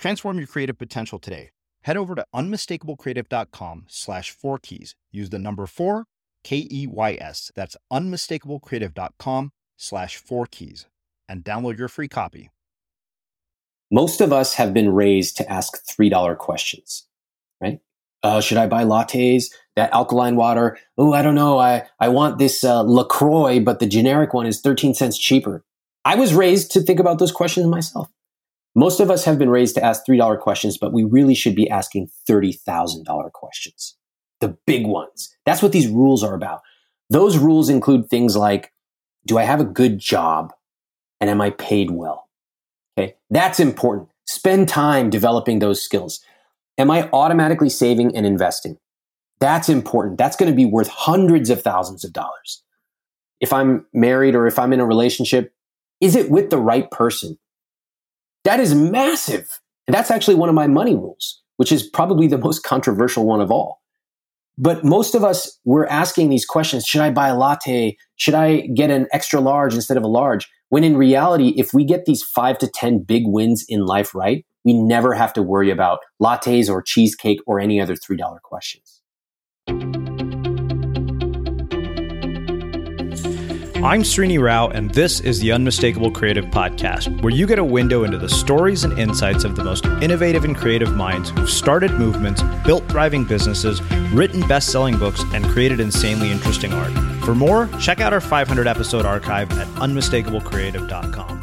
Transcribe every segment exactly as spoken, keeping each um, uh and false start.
Transform your creative potential today. Head over to unmistakable creative dot com slash four keys. Use the number four, K E Y S. That's unmistakable creative dot com slash four keys and download your free copy. Most of us have been raised to ask three dollar questions, right? Uh, should I buy lattes? That alkaline water? Oh, I don't know. I, I want this uh, LaCroix, but the generic one is thirteen cents cheaper. I was raised to think about those questions myself. Most of us have been raised to ask three dollar questions, but we really should be asking thirty thousand dollar questions, the big ones. That's what these rules are about. Those rules include things like, do I have a good job and am I paid well? Okay, that's important. Spend time developing those skills. Am I automatically saving and investing? That's important. That's going to be worth hundreds of thousands of dollars. If I'm married or if I'm in a relationship, is it with the right person? That is massive. And that's actually one of my money rules, which is probably the most controversial one of all. But most of us, we're asking these questions. Should I buy a latte? Should I get an extra large instead of a large? When in reality, if we get these five to ten big wins in life right, we never have to worry about lattes or cheesecake or any other three dollar questions. I'm Srini Rao, and this is the Unmistakable Creative Podcast, where you get a window into the stories and insights of the most innovative and creative minds who've started movements, built thriving businesses, written best-selling books, and created insanely interesting art. For more, check out our five hundred episode archive at unmistakable creative dot com.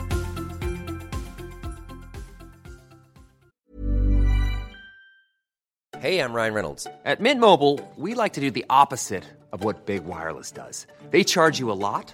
Hey, I'm Ryan Reynolds. At Mint Mobile, we like to do the opposite of what Big Wireless does. They charge you a lot.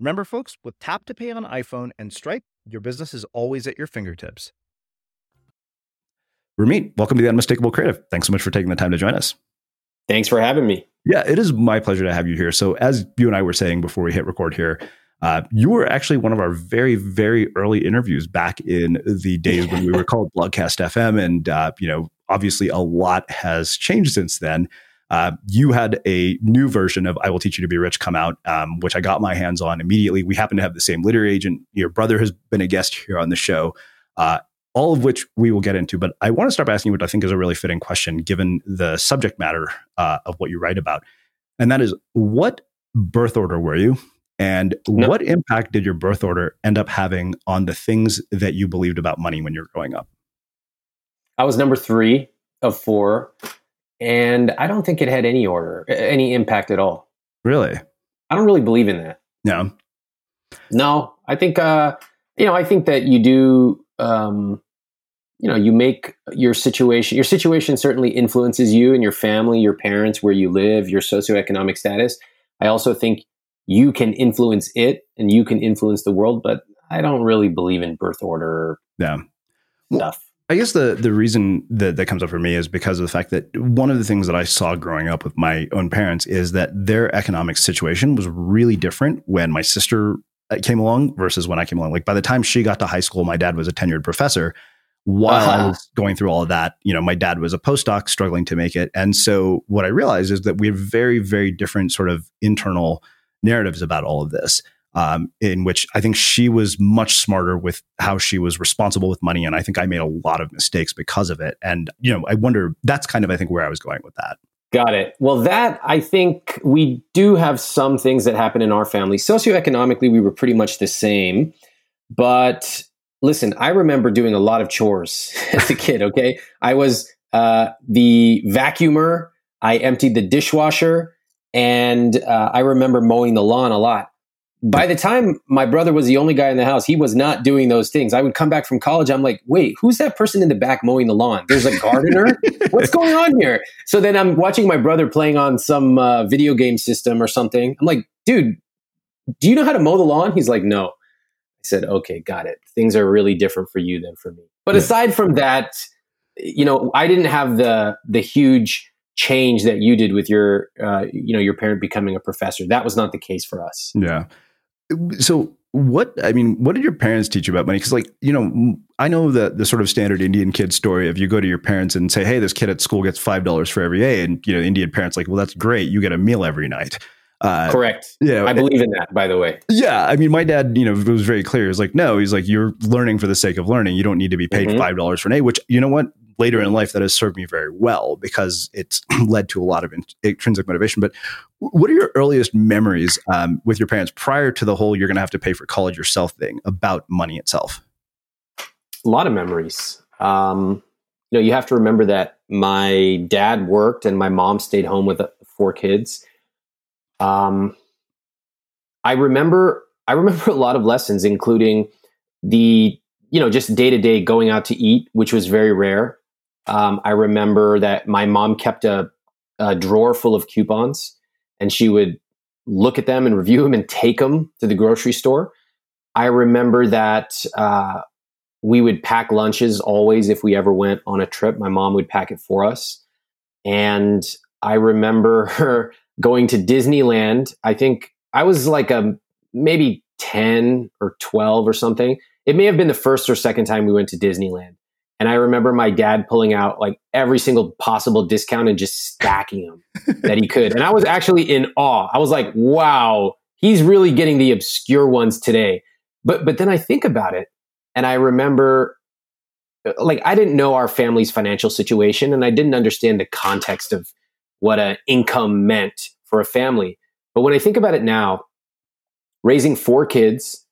Remember, folks, with Tap to Pay on iPhone and Stripe, your business is always at your fingertips. Ramit, welcome to the Unmistakable Creative. Thanks so much for taking the time to join us. Thanks for having me. Yeah, it is my pleasure to have you here. So as you and I were saying before we hit record here, uh, you were actually one of our very, very early interviews back in the days when we were called Bloodcast F M. And, uh, you know, obviously a lot has changed since then. Uh, you had a new version of I Will Teach You to Be Rich come out, um, which I got my hands on immediately. We happen to have the same literary agent. Your brother has been a guest here on the show. Uh, all of which we will get into, but I want to start by asking what I think is a really fitting question, given the subject matter uh, of what you write about. And that is, what birth order were you? And no. what impact did your birth order end up having on the things that you believed about money when you were growing up? I was number three of four, and I don't think it had any order, any impact at all. Really? I don't really believe in that. No. No, I think, uh, you know, I think that you do, um, you know, you make your situation, your situation certainly influences you and your family, your parents, where you live, your socioeconomic status. I also think you can influence it and you can influence the world, but I don't really believe in birth order yeah. stuff. I guess the the reason that, that comes up for me is because of the fact that one of the things that I saw growing up with my own parents is that their economic situation was really different when my sister came along versus when I came along. Like by the time she got to high school, my dad was a tenured professor. While uh-huh. I was going through all of that, you know, my dad was a postdoc struggling to make it. And so what I realized is that we have very, very different sort of internal narratives about all of this, um, in which I think she was much smarter with how she was responsible with money. And I think I made a lot of mistakes because of it. And, you know, I wonder, that's kind of, I think, where I was going with that. Got it. Well, that, I think we do have some things that happen in our family. Socioeconomically, we were pretty much the same. But listen, I remember doing a lot of chores as a kid, okay? I was uh, the vacuumer. I emptied the dishwasher. And uh, I remember mowing the lawn a lot. By the time my brother was the only guy in the house, he was not doing those things. I would come back from college. I'm like, wait, who's that person in the back mowing the lawn? There's a gardener? What's going on here? So then I'm watching my brother playing on some uh, video game system or something. I'm like, dude, do you know how to mow the lawn? He's like, no. I said, okay, got it. Things are really different for you than for me. But yeah. aside from that, you know, I didn't have the the huge change that you did with your, uh, you know, your parent becoming a professor. That was not the case for us. Yeah. So what, I mean, what did your parents teach you about money? Because like, you know, I know the the sort of standard Indian kid story of you go to your parents and say, hey, this kid at school gets five dollars for every A. And, you know, Indian parents like, well, that's great. You get a meal every night. Uh, Correct. Yeah. You know, I believe in that, by the way. Yeah. I mean, my dad, you know, was very clear. He was like, no, he's like, you're learning for the sake of learning. You don't need to be paid mm-hmm. five dollars for an A, which, you know what? Later in life, that has served me very well because it's led to a lot of int- intrinsic motivation. But what are your earliest memories um, with your parents prior to the whole you're going to have to pay for college yourself thing about money itself? A lot of memories. Um, you know, you have to remember that my dad worked and my mom stayed home with four kids. Um, I remember, I remember a lot of lessons, including the you know, just day to day going out to eat, which was very rare. Um, I remember that my mom kept a, a drawer full of coupons, and she would look at them and review them and take them to the grocery store. I remember that uh, we would pack lunches always if we ever went on a trip. My mom would pack it for us. And I remember her going to Disneyland. I think I was like a maybe ten or twelve or something. It may have been the first or second time we went to Disneyland. And I remember my dad pulling out like every single possible discount and just stacking them that he could. And I was actually in awe. I was like, wow, he's really getting the obscure ones today. But but then I think about it, and I remember, like, I didn't know our family's financial situation, and I didn't understand the context of what an income meant for a family. But when I think about it now, raising four kids,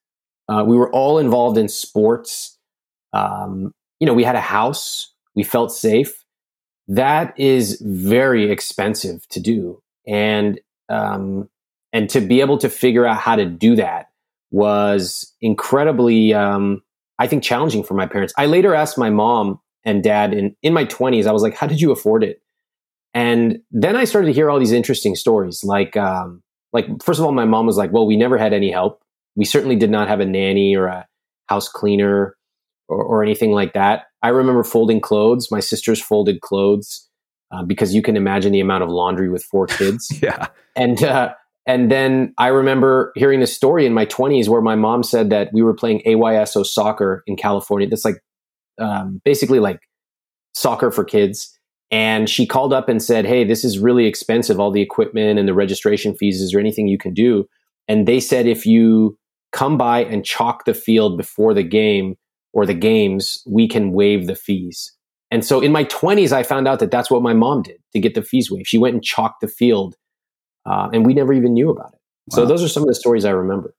uh, we were all involved in sports. Um, you know, we had a house, we felt safe. That is very expensive to do. And, um, and to be able to figure out how to do that was incredibly, um, I think, challenging for my parents. I later asked my mom and dad in, in my twenties, I was like, how did you afford it? And then I started to hear all these interesting stories. Like, um, like first of all, my mom was like, well, we never had any help. We certainly did not have a nanny or a house cleaner or, or anything like that. I remember folding clothes. My sisters folded clothes uh, because you can imagine the amount of laundry with four kids. yeah. And, uh, and then I remember hearing this story in my twenties where my mom said that we were playing A Y S O soccer in California. That's like um, basically like soccer for kids. And she called up and said, hey, this is really expensive, all the equipment and the registration fees. Is there anything you can do? And they said, if you come by and chalk the field before the game or the games, we can waive the fees. And so in my twenties, I found out that that's what my mom did to get the fees waived. She went and chalked the field, uh, and we never even knew about it. Wow. So those are some of the stories I remember.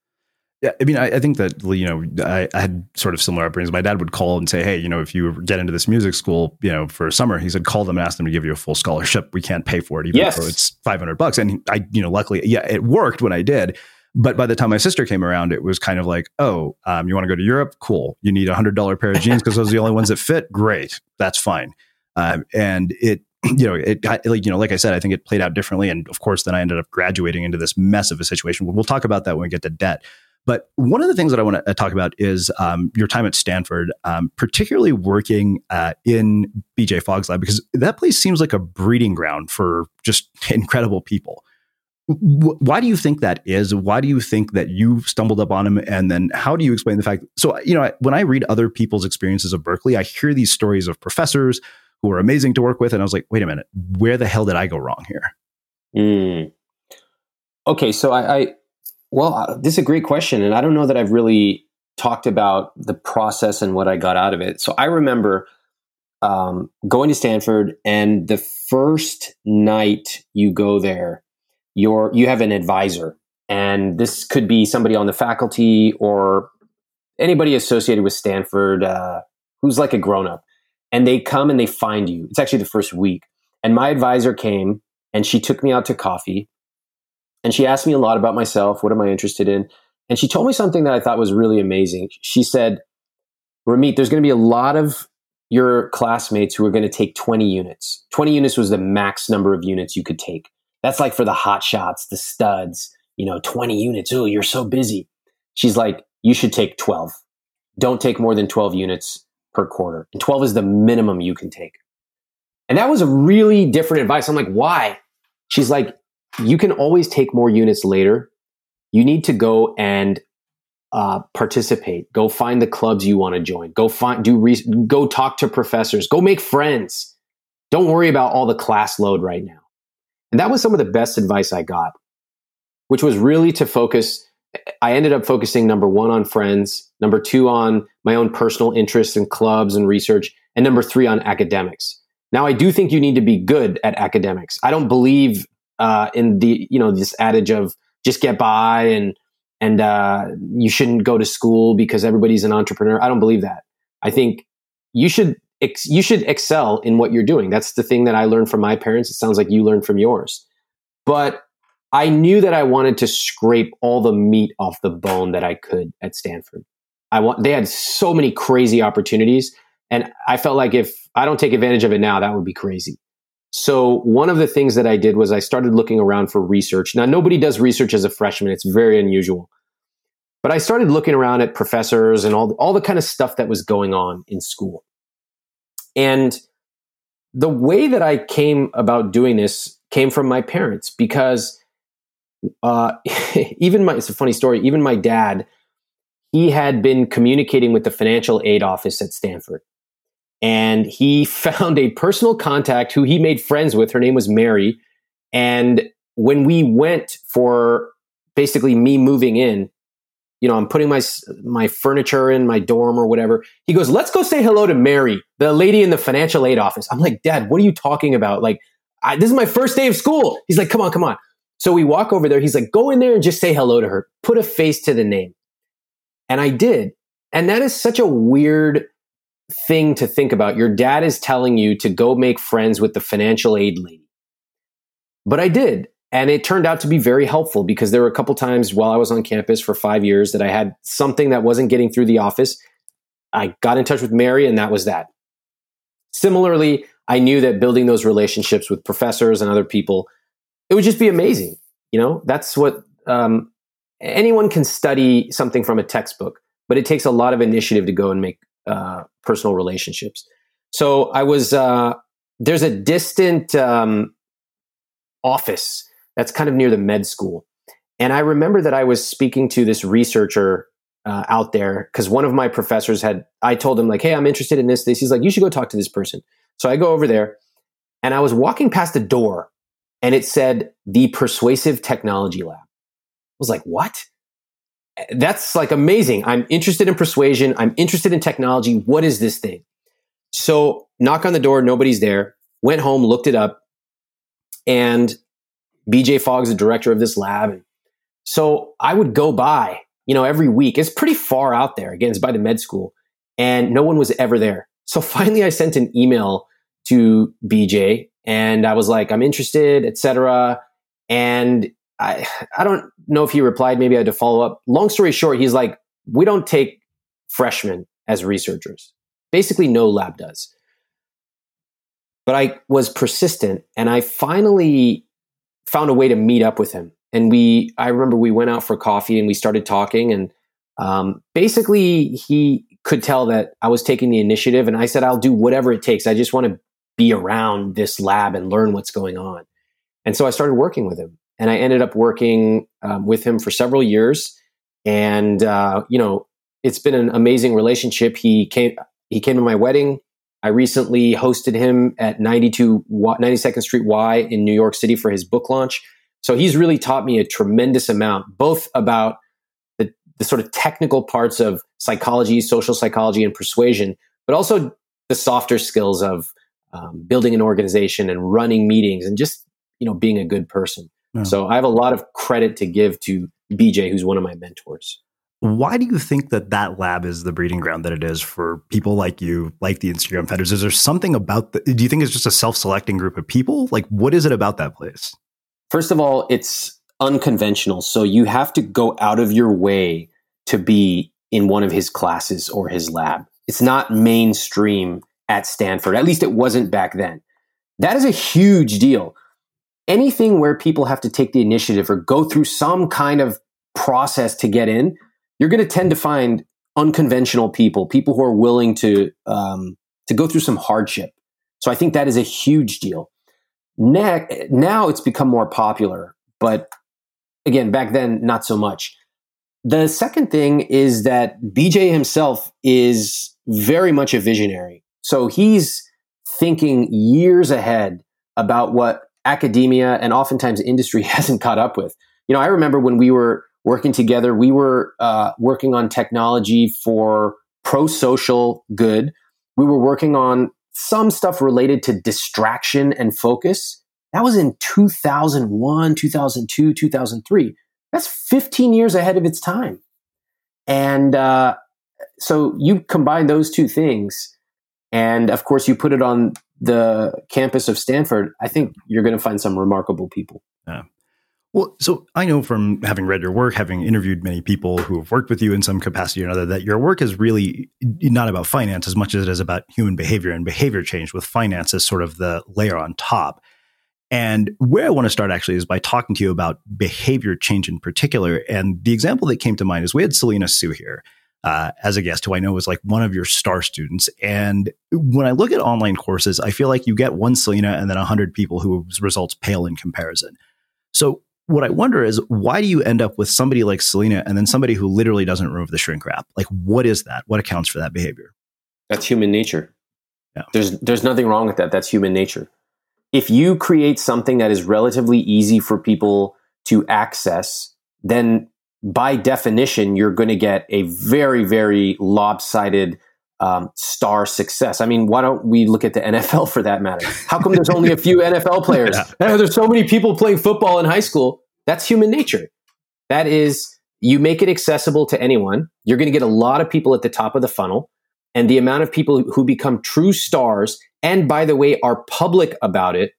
Yeah, I mean, I, I think that, you know, I, I had sort of similar upbringings. My dad would call and say, hey, you know, if you get into this music school, you know, for a summer, he said, call them and ask them to give you a full scholarship. We can't pay for it, even yes. though it's five hundred bucks. And I, you know, luckily, yeah, it worked when I did. But by the time my sister came around, it was kind of like, oh, um, you want to go to Europe? Cool. You need a one hundred dollars pair of jeans because those are the only ones that fit? Great. That's fine. Um, and it, you know, it got, like, you know, like I said, I think it played out differently. And of course, then I ended up graduating into this mess of a situation. We'll talk about that when we get to debt. But one of the things that I want to talk about is um, your time at Stanford, um, particularly working uh, in B J Fogg's lab, because that place seems like a breeding ground for just incredible people. W- why do you think that is? Why do you think that you stumbled up on him? And then how do you explain the fact? So, you know, when I read other people's experiences of Berkeley, I hear these stories of professors who are amazing to work with. And I was like, wait a minute, where the hell did I go wrong here? Mm. Okay, so I... I Well, this is a great question. And I don't know that I've really talked about the process and what I got out of it. So I remember um, going to Stanford, and the first night you go there, you're, you have an advisor. And this could be somebody on the faculty or anybody associated with Stanford uh, who's like a grown-up. And they come and they find you. It's actually the first week. And my advisor came and she took me out to coffee. And she asked me a lot about myself. What am I interested in? And she told me something that I thought was really amazing. She said, Ramit, there's going to be a lot of your classmates who are going to take twenty units. twenty units was the max number of units you could take. That's like for the hot shots, the studs, you know, twenty units. Oh, you're so busy. She's like, you should take twelve. Don't take more than twelve units per quarter. And twelve is the minimum you can take. And that was a really different advice. I'm like, why? She's like, you can always take more units later. You need to go and uh, participate. Go find the clubs you want to join. Go find, do re- go talk to professors. Go make friends. Don't worry about all the class load right now. And that was some of the best advice I got, which was really to focus. I ended up focusing, number one, on friends, number two, on my own personal interests and clubs and research, and number three, on academics. Now, I do think you need to be good at academics. I don't believe Uh, in the, you know, this adage of just get by and, and uh, you shouldn't go to school because everybody's an entrepreneur. I don't believe that. I think you should, ex- you should excel in what you're doing. That's the thing that I learned from my parents. It sounds like you learned from yours, but I knew that I wanted to scrape all the meat off the bone that I could at Stanford. I want, they had so many crazy opportunities. And I felt like if I don't take advantage of it now, that would be crazy. So one of the things that I did was I started looking around for research. Now, nobody does research as a freshman. It's very unusual. But I started looking around at professors and all, all the kind of stuff that was going on in school. And the way that I came about doing this came from my parents, because uh, even my, it's a funny story, even my dad, he had been communicating with the financial aid office at Stanford. And he found a personal contact who he made friends with. Her name was Mary. And when we went for basically me moving in, you know, I'm putting my my furniture in my dorm or whatever. He goes, let's go say hello to Mary, the lady in the financial aid office. I'm like, Dad, what are you talking about? Like, I, this is my first day of school. He's like, come on, come on. So we walk over there. He's like, go in there and just say hello to her. Put a face to the name. And I did. And that is such a weird thing to think about. Your dad is telling you to go make friends with the financial aid lady. But I did. And it turned out to be very helpful, because there were a couple times while I was on campus for five years that I had something that wasn't getting through the office. I got in touch with Mary, and that was that. Similarly, I knew that building those relationships with professors and other people, it would just be amazing. You know, that's what um, anyone can study something from a textbook, but it takes a lot of initiative to go and make uh, personal relationships. So I was, uh, there's a distant um, office that's kind of near the med school. And I remember that I was speaking to this researcher uh, out there, because one of my professors had, I told him like, hey, I'm interested in this, this. He's like, you should go talk to this person. So I go over there, and I was walking past a door, and it said the Persuasive Technology Lab. I was like, what? That's like amazing. I'm interested in persuasion. I'm interested in technology. What is this thing? So knock on the door. Nobody's there. Went home, looked it up. And B J Fogg is the director of this lab. So I would go by, you know, every week. It's pretty far out there. Again, it's by the med school. And no one was ever there. So finally, I sent an email to B J. And I was like, I'm interested, et cetera. And I I don't know if he replied. Maybe I had to follow up. Long story short, he's like, we don't take freshmen as researchers. Basically, no lab does. But I was persistent. And I finally found a way to meet up with him. And we, I remember we went out for coffee and we started talking, and um, basically he could tell that I was taking the initiative, and I said, I'll do whatever it takes. I just want to be around this lab and learn what's going on. And so I started working with him, and I ended up working um, with him for several years. And, uh, you know, it's been an amazing relationship. He came, he came to my wedding. I recently hosted him at ninety-two, ninety-second Street Y in New York City for his book launch. So he's really taught me a tremendous amount, both about the, the sort of technical parts of psychology, social psychology, and persuasion, but also the softer skills of um, building an organization and running meetings and just, you know, being a good person. Yeah. So I have a lot of credit to give to B J, who's one of my mentors. Why do you think that that lab is the breeding ground that it is for people like you, like the Instagram founders? Is there something about the, do you think it's just a self-selecting group of people? Like, what is it about that place? First of all, it's unconventional. So you have to go out of your way to be in one of his classes or his lab. It's not mainstream at Stanford. At least it wasn't back then. That is a huge deal. Anything where people have to take the initiative or go through some kind of process to get in, you're going to tend to find unconventional people, people who are willing to um, to go through some hardship. So I think that is a huge deal. Now, now it's become more popular, but again, back then, not so much. The second thing is that B J himself is very much a visionary. So he's thinking years ahead about what academia and oftentimes industry hasn't caught up with. You know, I remember when we were working together, we were uh, working on technology for pro-social good. We were working on some stuff related to distraction and focus. That was in two thousand one, two thousand two, two thousand three. That's fifteen years ahead of its time. And uh, so you combine those two things, and of course you put it on the campus of Stanford, I think you're going to find some remarkable people. Yeah. Well, so I know from having read your work, having interviewed many people who have worked with you in some capacity or another, that your work is really not about finance as much as it is about human behavior and behavior change, with finance as sort of the layer on top. And where I want to start actually is by talking to you about behavior change in particular. And the example that came to mind is we had Selena Sue here uh, as a guest, who I know was like one of your star students. And when I look at online courses, I feel like you get one Selena and then one hundred people whose results pale in comparison. So what I wonder is, why do you end up with somebody like Selena and then somebody who literally doesn't remove the shrink wrap? Like, what is that? What accounts for that behavior? That's human nature. Yeah. There's there's nothing wrong with that. That's human nature. If you create something that is relatively easy for people to access, then by definition, you're going to get a very, very lopsided um, star success. I mean, why don't we look at the N F L for that matter? How come there's only a few N F L players? Yeah. There's so many people playing football in high school. That's human nature. That is, you make it accessible to anyone. You're going to get a lot of people at the top of the funnel. And the amount of people who become true stars, and by the way, are public about it,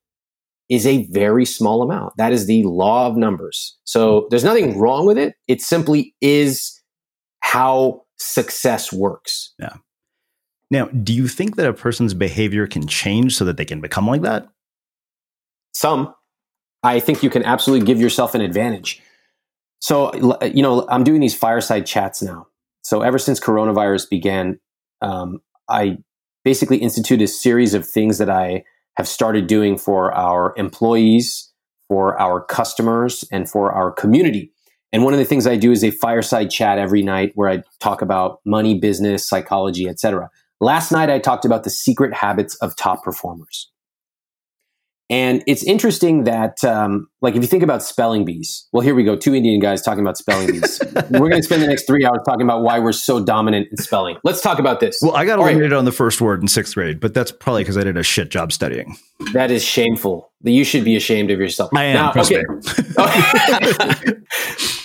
is a very small amount. That is the law of numbers. So there's nothing wrong with it. It simply is how success works. Yeah. Now, do you think that a person's behavior can change so that they can become like that? Some. I think you can absolutely give yourself an advantage. So, you know, I'm doing these fireside chats now. So ever since coronavirus began, Um, I basically institute a series of things that I have started doing for our employees, for our customers, and for our community. And one of the things I do is a fireside chat every night where I talk about money, business, psychology, et cetera. Last night, I talked about the secret habits of top performers. And it's interesting that, um, like, if you think about spelling bees, well, here we go, two Indian guys talking about spelling bees. We're going to spend the next three hours talking about why we're so dominant in spelling. Let's talk about this. Well, I got eliminated right on the first word in sixth grade, but that's probably because I did a shit job studying. That is shameful. You should be ashamed of yourself. I am. Now, trust okay. me.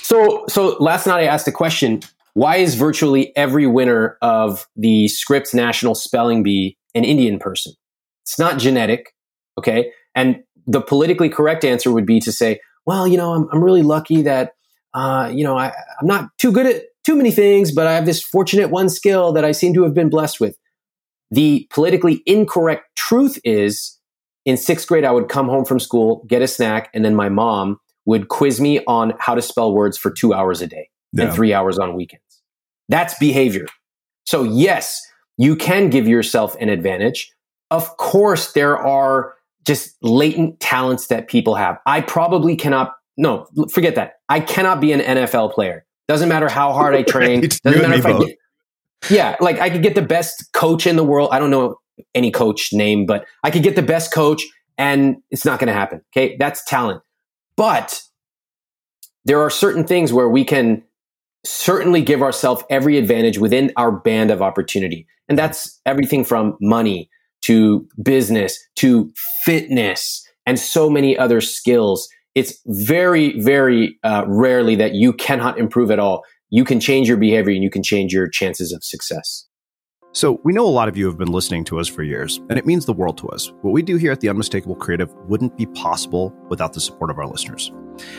so, so last night I asked a question: why is virtually every winner of the Scripps National Spelling Bee an Indian person? It's not genetic, okay? And the politically correct answer would be to say, well, you know, I'm, I'm really lucky that, uh, you know, I, I'm not too good at too many things, but I have this fortunate one skill that I seem to have been blessed with. The politically incorrect truth is, in sixth grade, I would come home from school, get a snack, and then my mom would quiz me on how to spell words for two hours a day yeah. and three hours on weekends. That's behavior. So yes, you can give yourself an advantage. Of course, there are just latent talents that people have. I probably cannot, no, forget that. I cannot be an N F L player. Doesn't matter how hard I train. Doesn't matter if I get, yeah, like I could get the best coach in the world. I don't know any coach name, but I could get the best coach and it's not going to happen. Okay. That's talent. But there are certain things where we can certainly give ourselves every advantage within our band of opportunity. And that's everything from money to business, to fitness, and so many other skills. It's very, very uh, rarely that you cannot improve at all. You can change your behavior and you can change your chances of success. So we know a lot of you have been listening to us for years, and it means the world to us. What we do here at The Unmistakable Creative wouldn't be possible without the support of our listeners.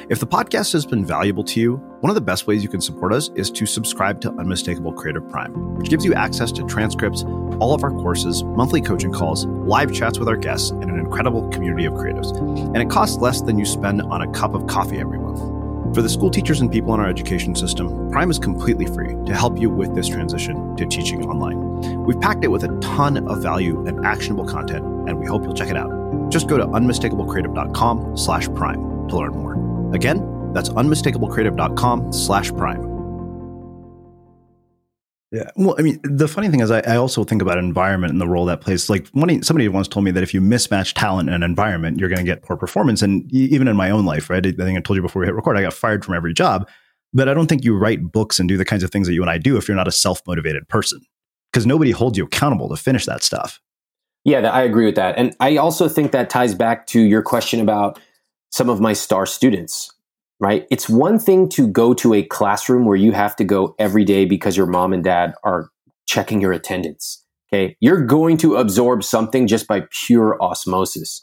If the podcast has been valuable to you, one of the best ways you can support us is to subscribe to Unmistakable Creative Prime, which gives you access to transcripts, all of our courses, monthly coaching calls, live chats with our guests, and an incredible community of creatives. And it costs less than you spend on a cup of coffee every month. For the school teachers and people in our education system, Prime is completely free to help you with this transition to teaching online. We've packed it with a ton of value and actionable content, and we hope you'll check it out. Just go to unmistakable creative dot com slash prime to learn more. Again, that's unmistakable creative dot com slash prime. Yeah. Well, I mean, the funny thing is I, I also think about environment and the role that plays. Like one, somebody once told me that if you mismatch talent and environment, you're going to get poor performance. And even in my own life, right? I think I told you before we hit record, I got fired from every job, but I don't think you write books and do the kinds of things that you and I do if you're not a self-motivated person, because nobody holds you accountable to finish that stuff. Yeah, I agree with that. And I also think that ties back to your question about some of my star students. Right? It's one thing to go to a classroom where you have to go every day because your mom and dad are checking your attendance. Okay. You're going to absorb something just by pure osmosis.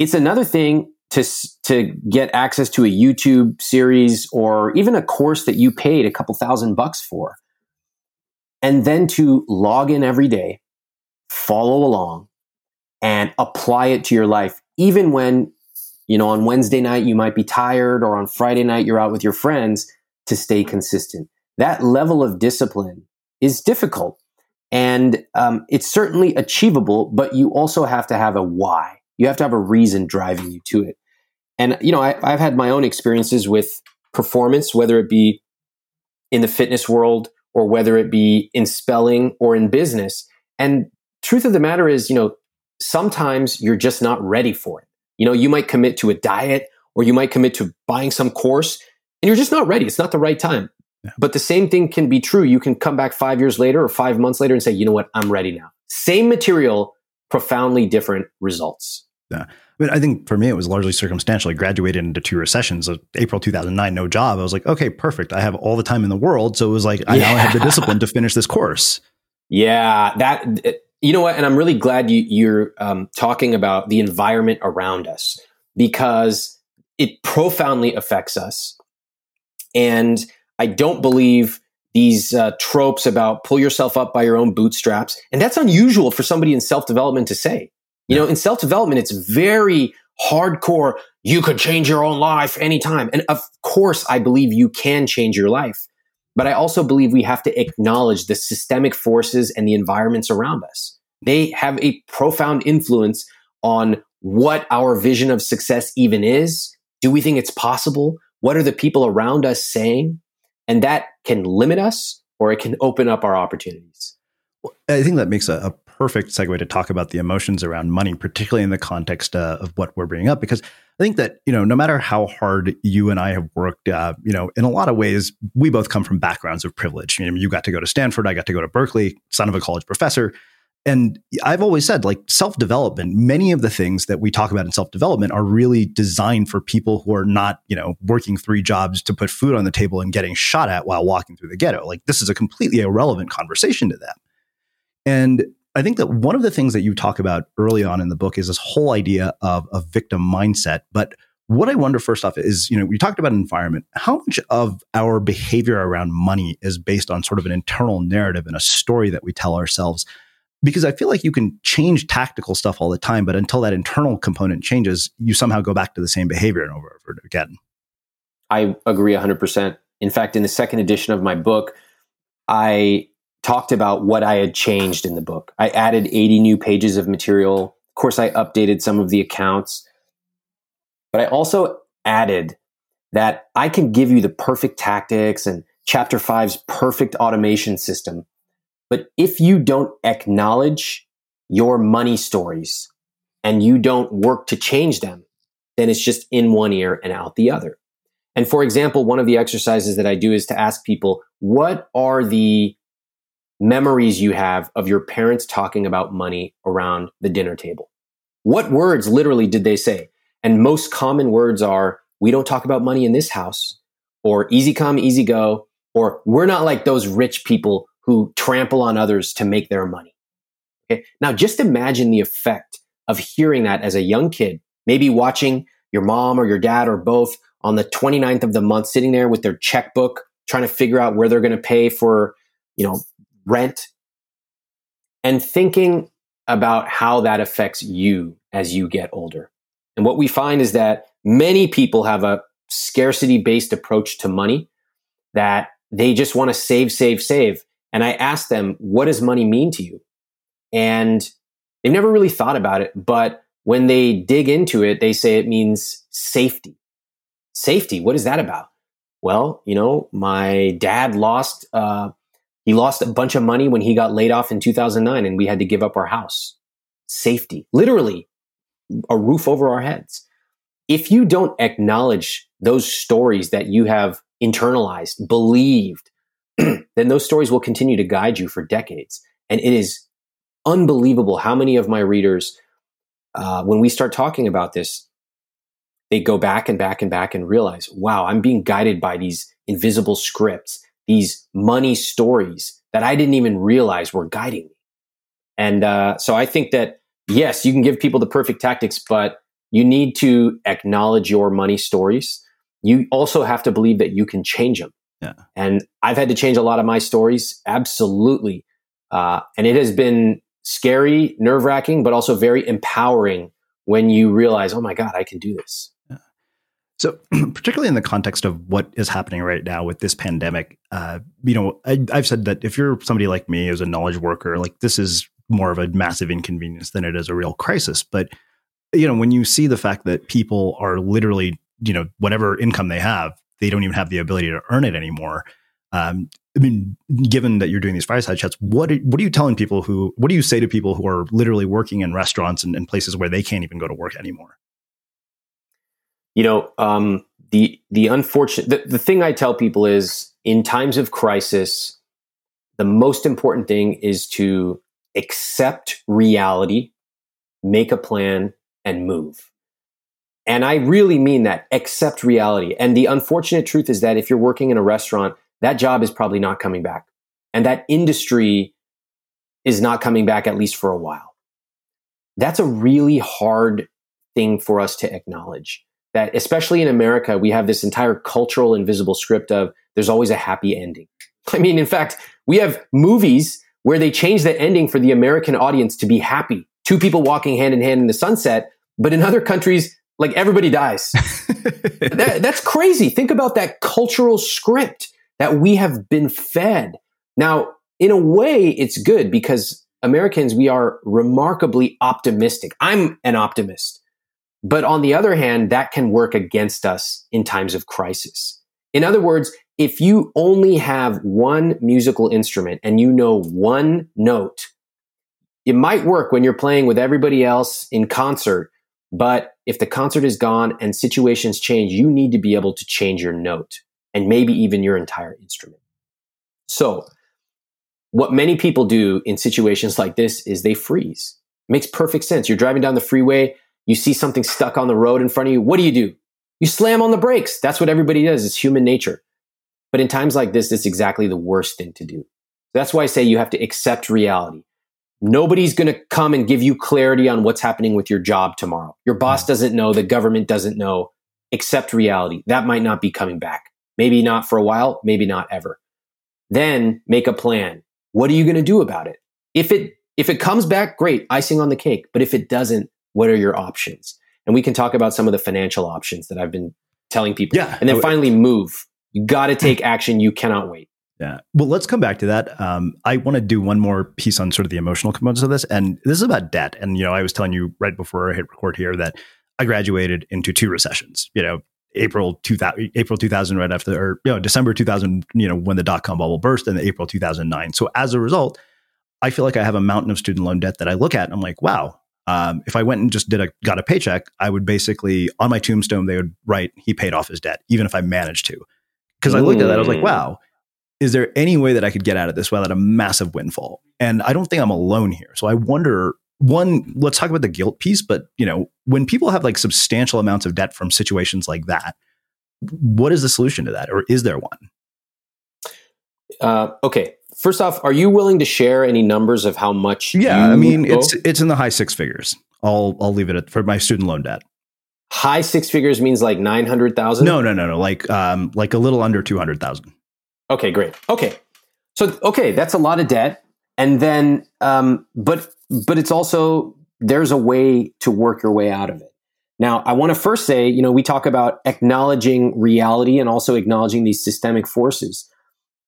It's another thing to to get access to a YouTube series or even a course that you paid a couple thousand bucks for, and then to log in every day, follow along, and apply it to your life, even when, you know, on Wednesday night you might be tired, or on Friday night you're out with your friends, to stay consistent. That level of discipline is difficult, and um, it's certainly achievable, but you also have to have a why. You have to have a reason driving you to it. And, you know, I, I've had my own experiences with performance, whether it be in the fitness world or whether it be in spelling or in business. And truth of the matter is, you know, sometimes you're just not ready for it. You know, you might commit to a diet, or you might commit to buying some course, and you're just not ready. It's not the right time. Yeah. But the same thing can be true. You can come back five years later or five months later and say, you know what, I'm ready now. Same material, profoundly different results. Yeah. I mean, I think for me, it was largely circumstantial. I graduated into two recessions. April two thousand nine, no job. I was like, okay, perfect. I have all the time in the world. So it was like, I yeah. now have the discipline to finish this course. Yeah, that, you know what? And I'm really glad you, you're um, talking about the environment around us, because it profoundly affects us. And I don't believe these uh, tropes about pull yourself up by your own bootstraps. And that's unusual for somebody in self-development to say. You know, in self-development, it's very hardcore. You could change your own life anytime. And of course, I believe you can change your life. But I also believe we have to acknowledge the systemic forces and the environments around us. They have a profound influence on what our vision of success even is. Do we think it's possible? What are the people around us saying? And that can limit us, or it can open up our opportunities. I think that makes a, a perfect segue to talk about the emotions around money, particularly in the context uh, of what we're bringing up, because I think that, you know, no matter how hard you and I have worked, uh, you know, in a lot of ways, we both come from backgrounds of privilege. You know, you got to go to Stanford, I got to go to Berkeley, son of a college professor. And I've always said, like, self-development, many of the things that we talk about in self-development are really designed for people who are not, you know, working three jobs to put food on the table and getting shot at while walking through the ghetto. Like, this is a completely irrelevant conversation to them. And I think that one of the things that you talk about early on in the book is this whole idea of a victim mindset. But what I wonder, first off, is, you know, we talked about environment. How much of our behavior around money is based on sort of an internal narrative and a story that we tell ourselves? Because I feel like you can change tactical stuff all the time, but until that internal component changes, you somehow go back to the same behavior and over and over again. I agree one hundred percent. In fact, in the second edition of my book, I talked about what I had changed in the book. I added eighty new pages of material. Of course, I updated some of the accounts, but I also added that I can give you the perfect tactics and chapter five's perfect automation system. But if you don't acknowledge your money stories and you don't work to change them, then it's just in one ear and out the other. And for example, one of the exercises that I do is to ask people, what are the memories you have of your parents talking about money around the dinner table? What words literally did they say? And most common words are, we don't talk about money in this house, or easy come, easy go, or we're not like those rich people who trample on others to make their money. Okay? Now, just imagine the effect of hearing that as a young kid, maybe watching your mom or your dad or both on the twenty-ninth of the month, sitting there with their checkbook, trying to figure out where they're going to pay for, you know, rent, and thinking about how that affects you as you get older. And what we find is that many people have a scarcity-based approach to money, that they just want to save, save, save. And I asked them, what does money mean to you? And they've never really thought about it, but when they dig into it, they say it means safety. Safety, what is that about? Well, you know, my dad lost uh He lost a bunch of money when he got laid off in two thousand nine, and we had to give up our house. Safety, literally a roof over our heads. If you don't acknowledge those stories that you have internalized, believed, then those stories will continue to guide you for decades. And it is unbelievable how many of my readers, uh, when we start talking about this, they go back and back and back and realize, wow, I'm being guided by these invisible scripts, these money stories that I didn't even realize were guiding me. And uh, so I think that, yes, you can give people the perfect tactics, but You need to acknowledge your money stories. You also have to believe that you can change them. Yeah. And I've had to change a lot of my stories. Absolutely. Uh, and it has been scary, nerve wracking, but also very empowering when you realize, oh my God, I can do this. Yeah. So particularly in the context of what is happening right now with this pandemic, uh, you know, I, I've said that if you're somebody like me as a knowledge worker, like this is more of a massive inconvenience than it is a real crisis. But, you know, when you see the fact that people are literally, you know, whatever income they have, they don't even have the ability to earn it anymore. Um, I mean, given that you're doing these fireside chats, what are, what are you telling people who, what do you say to people who are literally working in restaurants and, and places where they can't even go to work anymore? You know, um, the, the unfortunate, the, the thing I tell people is in times of crisis, the most important thing is to accept reality, make a plan, and move. And I really mean that, accept reality. And the unfortunate truth is that if you're working in a restaurant, that job is probably not coming back. And that industry is not coming back, at least for a while. That's a really hard thing for us to acknowledge. That especially in America, we have this entire cultural invisible script of there's always a happy ending. I mean, in fact, we have movies where they change the ending for the American audience to be happy. Two people walking hand in hand in the sunset, but in other countries, like everybody dies. that, that's crazy. Think about that cultural script that we have been fed. Now, in a way, it's good because Americans, we are remarkably optimistic. I'm an optimist. But on the other hand, that can work against us in times of crisis. In other words, if you only have one musical instrument and you know one note, it might work when you're playing with everybody else in concert, but if the concert is gone and situations change, you need to be able to change your note and maybe even your entire instrument. So what many people do in situations like this is they freeze. It makes perfect sense. You're driving down the freeway, you see something stuck on the road in front of you. What do you do? You slam on the brakes. That's what everybody does. It's human nature. But in times like this, it's exactly the worst thing to do. That's why I say you have to accept reality. Nobody's going to come and give you clarity on what's happening with your job tomorrow. Your boss doesn't know. The government doesn't know. Accept reality. That might not be coming back. Maybe not for a while. Maybe not ever. Then make a plan. What are you going to do about it? If it if it comes back, great, icing on the cake. But if it doesn't, what are your options? And we can talk about some of the financial options that I've been telling people. Yeah, and then finally, move. You got to take action. You cannot wait. Yeah. Well, let's come back to that. Um, I want to do one more piece on sort of the emotional components of this. And this is about debt. And, you know, I was telling you right before I hit record here that I graduated into two recessions, you know, April two thousand, April two thousand right after, or, you know, December two thousand, you know, when the dot-com bubble burst, and April two thousand nine. So as a result, I feel like I have a mountain of student loan debt that I look at and I'm like, wow, um, if I went and just did a, got a paycheck, I would basically on my tombstone, they would write, he paid off his debt, even if I managed to. Cause I looked at that, I was like, wow. Is there any way that I could get out of this without a massive windfall? And I don't think I'm alone here. So I wonder, one, let's talk about the guilt piece, but you know, when people have like substantial amounts of debt from situations like that, what is the solution to that? Or is there one? Uh, okay. First off, are you willing to share any numbers of how much? Yeah. You I mean, owe? it's, it's in the high six figures. I'll, I'll leave it at for my student loan debt. High six figures means like nine hundred thousand. No, no, no, no. Like, um, like a little under two hundred thousand. Okay, great. Okay. So, okay, that's a lot of debt. And then, um, but, but it's also, there's a way to work your way out of it. Now, I want to first say, you know, we talk about acknowledging reality and also acknowledging these systemic forces.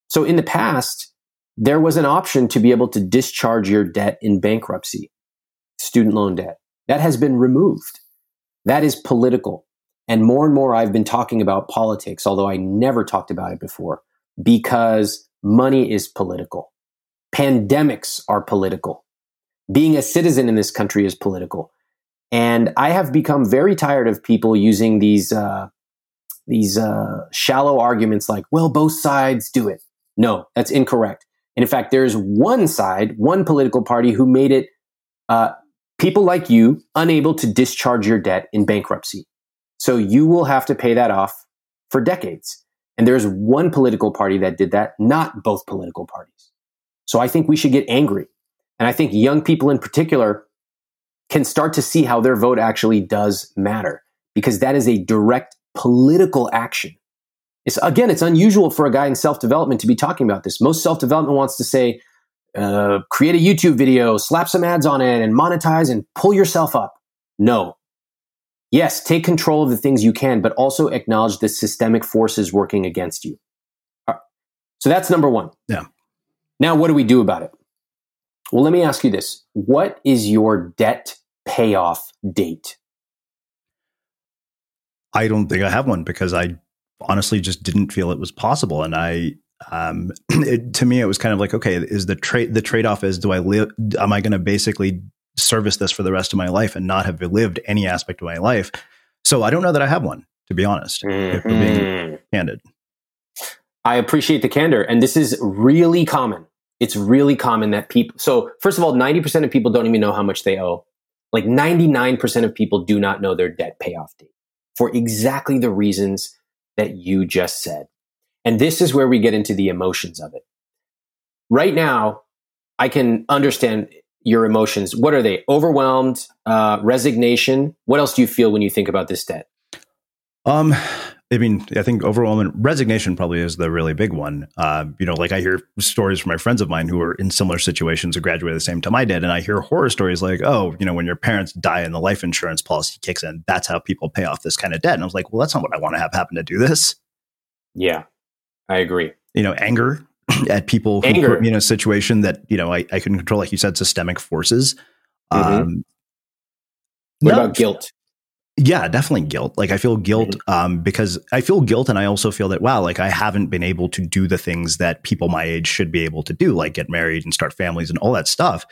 So in the past, there was an option to be able to discharge your debt in bankruptcy, student loan debt. That has been removed. That is political. And more and more, I've been talking about politics, although I never talked about it before. Because money is political. Pandemics are political. Being a citizen in this country is political. And I have become very tired of people using these uh, these uh, shallow arguments like, well, both sides do it. No, that's incorrect. And in fact, there's one side, one political party who made it uh, people like you unable to discharge your debt in bankruptcy. So you will have to pay that off for decades. And there's one political party that did that, not both political parties. So I think we should get angry. And I think young people in particular can start to see how their vote actually does matter, because that is a direct political action. It's, again, it's unusual for a guy in self-development to be talking about this. Most self-development wants to say, uh, create a YouTube video, slap some ads on it, and monetize and pull yourself up. No. Yes, take control of the things you can, but also acknowledge the systemic forces working against you. All right. So that's number one. Yeah. Now, what do we do about it? Well, let me ask you this. What is your debt payoff date? I don't think I have one, because I honestly just didn't feel it was possible. And I, um, it, to me, it was kind of like, okay, is the trade, the trade-off is, do I live, am I going to basically service this for the rest of my life and not have lived any aspect of my life? So I don't know that I have one, to be honest, mm-hmm. if we're being candid. I appreciate the candor. And this is really common. It's really common that people, so first of all, ninety percent of people don't even know how much they owe. Like ninety-nine percent of people do not know their debt payoff date for exactly the reasons that you just said. And this is where we get into the emotions of it. Right now, I can understand your emotions. What are they? Overwhelmed, uh, resignation. What else do you feel when you think about this debt? Um, I mean, I think overwhelming resignation probably is the really big one. Uh, you know, like I hear stories from my friends of mine who are in similar situations who graduated the same time I did. And I hear horror stories like, oh, you know, when your parents die and the life insurance policy kicks in, that's how people pay off this kind of debt. And I was like, well, that's not what I want to have happen to do this. Yeah, I agree. You know, anger at people who anger. put me in a situation that, you know, I, I couldn't control, like you said, systemic forces. Mm-hmm. Um, what no, about guilt? Yeah, definitely guilt. Like I feel guilt um, because I feel guilt, and I also feel that, wow, like I haven't been able to do the things that people my age should be able to do, like get married and start families and all that stuff.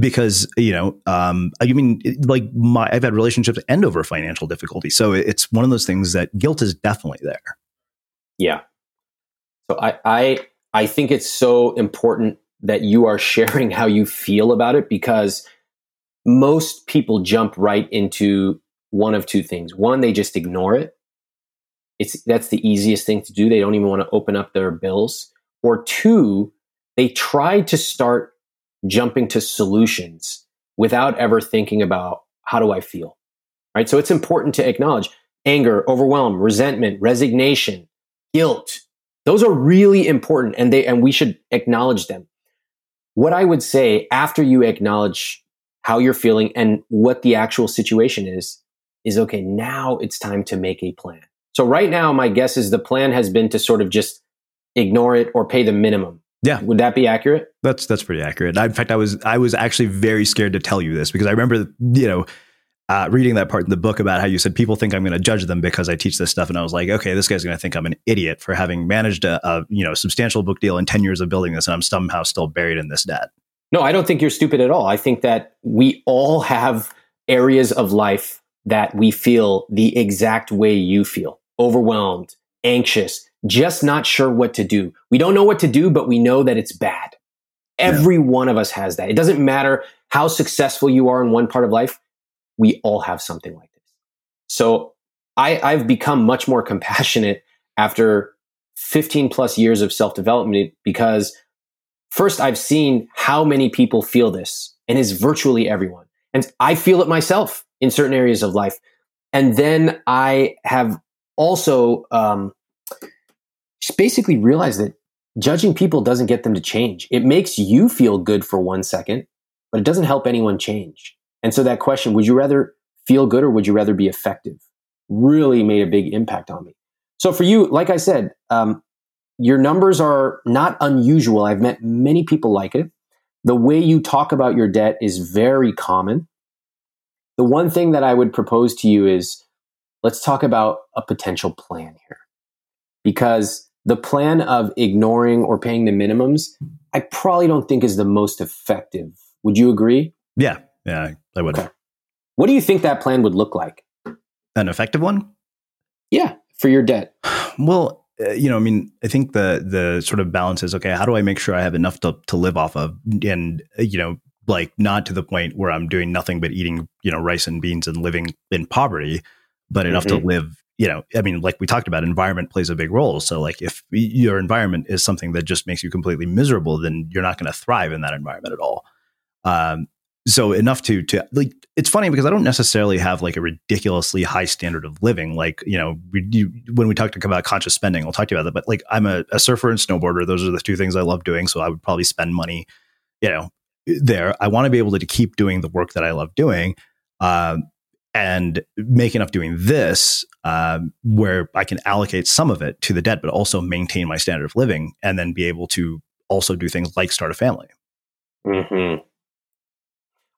Because, you know, um, I mean, like my, I've had relationships end over financial difficulty. So it's one of those things that guilt is definitely there. Yeah. So I, I, I think it's so important that you are sharing how you feel about it, because most people jump right into one of two things. One, they just ignore it. It's that's the easiest thing to do. They don't even want to open up their bills. Or two, they try to start jumping to solutions without ever thinking about, how do I feel? Right? So it's important to acknowledge anger, overwhelm, resentment, resignation, guilt. Those are really important, and they and we should acknowledge them. What I would say after you acknowledge how you're feeling and what the actual situation is, is okay, now it's time to make a plan. So right now, my guess is the plan has been to sort of just ignore it or pay the minimum. Yeah. Would that be accurate? That's that's pretty accurate. I, in fact, I was I was actually very scared to tell you this, because I remember, you know, uh, reading that part in the book about how you said people think I'm going to judge them because I teach this stuff. And I was like, okay, this guy's going to think I'm an idiot for having managed a, a you know substantial book deal in ten years of building this, and I'm somehow still buried in this debt. No, I don't think you're stupid at all. I think that we all have areas of life that we feel the exact way you feel. Overwhelmed, anxious, just not sure what to do. We don't know what to do, but we know that it's bad. Every yeah. one of us has that. It doesn't matter how successful you are in one part of life. We all have something like this. So I, I've become much more compassionate after fifteen plus years of self-development, because first, I've seen how many people feel this, and it's virtually everyone. And I feel it myself in certain areas of life. And then I have also um, just basically realized that judging people doesn't get them to change. It makes you feel good for one second, but it doesn't help anyone change. And so that question, would you rather feel good or would you rather be effective, really made a big impact on me. So for you, like I said, um, your numbers are not unusual. I've met many people like it. The way you talk about your debt is very common. The one thing that I would propose to you is, let's talk about a potential plan here. Because the plan of ignoring or paying the minimums, I probably don't think is the most effective. Would you agree? Yeah, yeah, I would. Okay. What do you think that plan would look like? An effective one? Yeah, for your debt. Well, you know, I mean, I think the the sort of balance is, okay, how do I make sure I have enough to, to live off of? And, you know, like not to the point where I'm doing nothing but eating, you know, rice and beans and living in poverty, but enough mm-hmm. to live, you know, I mean, like we talked about, environment plays a big role. So like if your environment is something that just makes you completely miserable, then you're not going to thrive in that environment at all. Um, So enough to, to like, it's funny because I don't necessarily have like a ridiculously high standard of living. Like, you know, we, you, when we talk about conscious spending, I'll talk to you about that, but like I'm a, a surfer and snowboarder. Those are the two things I love doing. So I would probably spend money, you know, there. I want to be able to, to keep doing the work that I love doing, um, and make enough doing this, um, where I can allocate some of it to the debt, but also maintain my standard of living and then be able to also do things like start a family. Mm-hmm.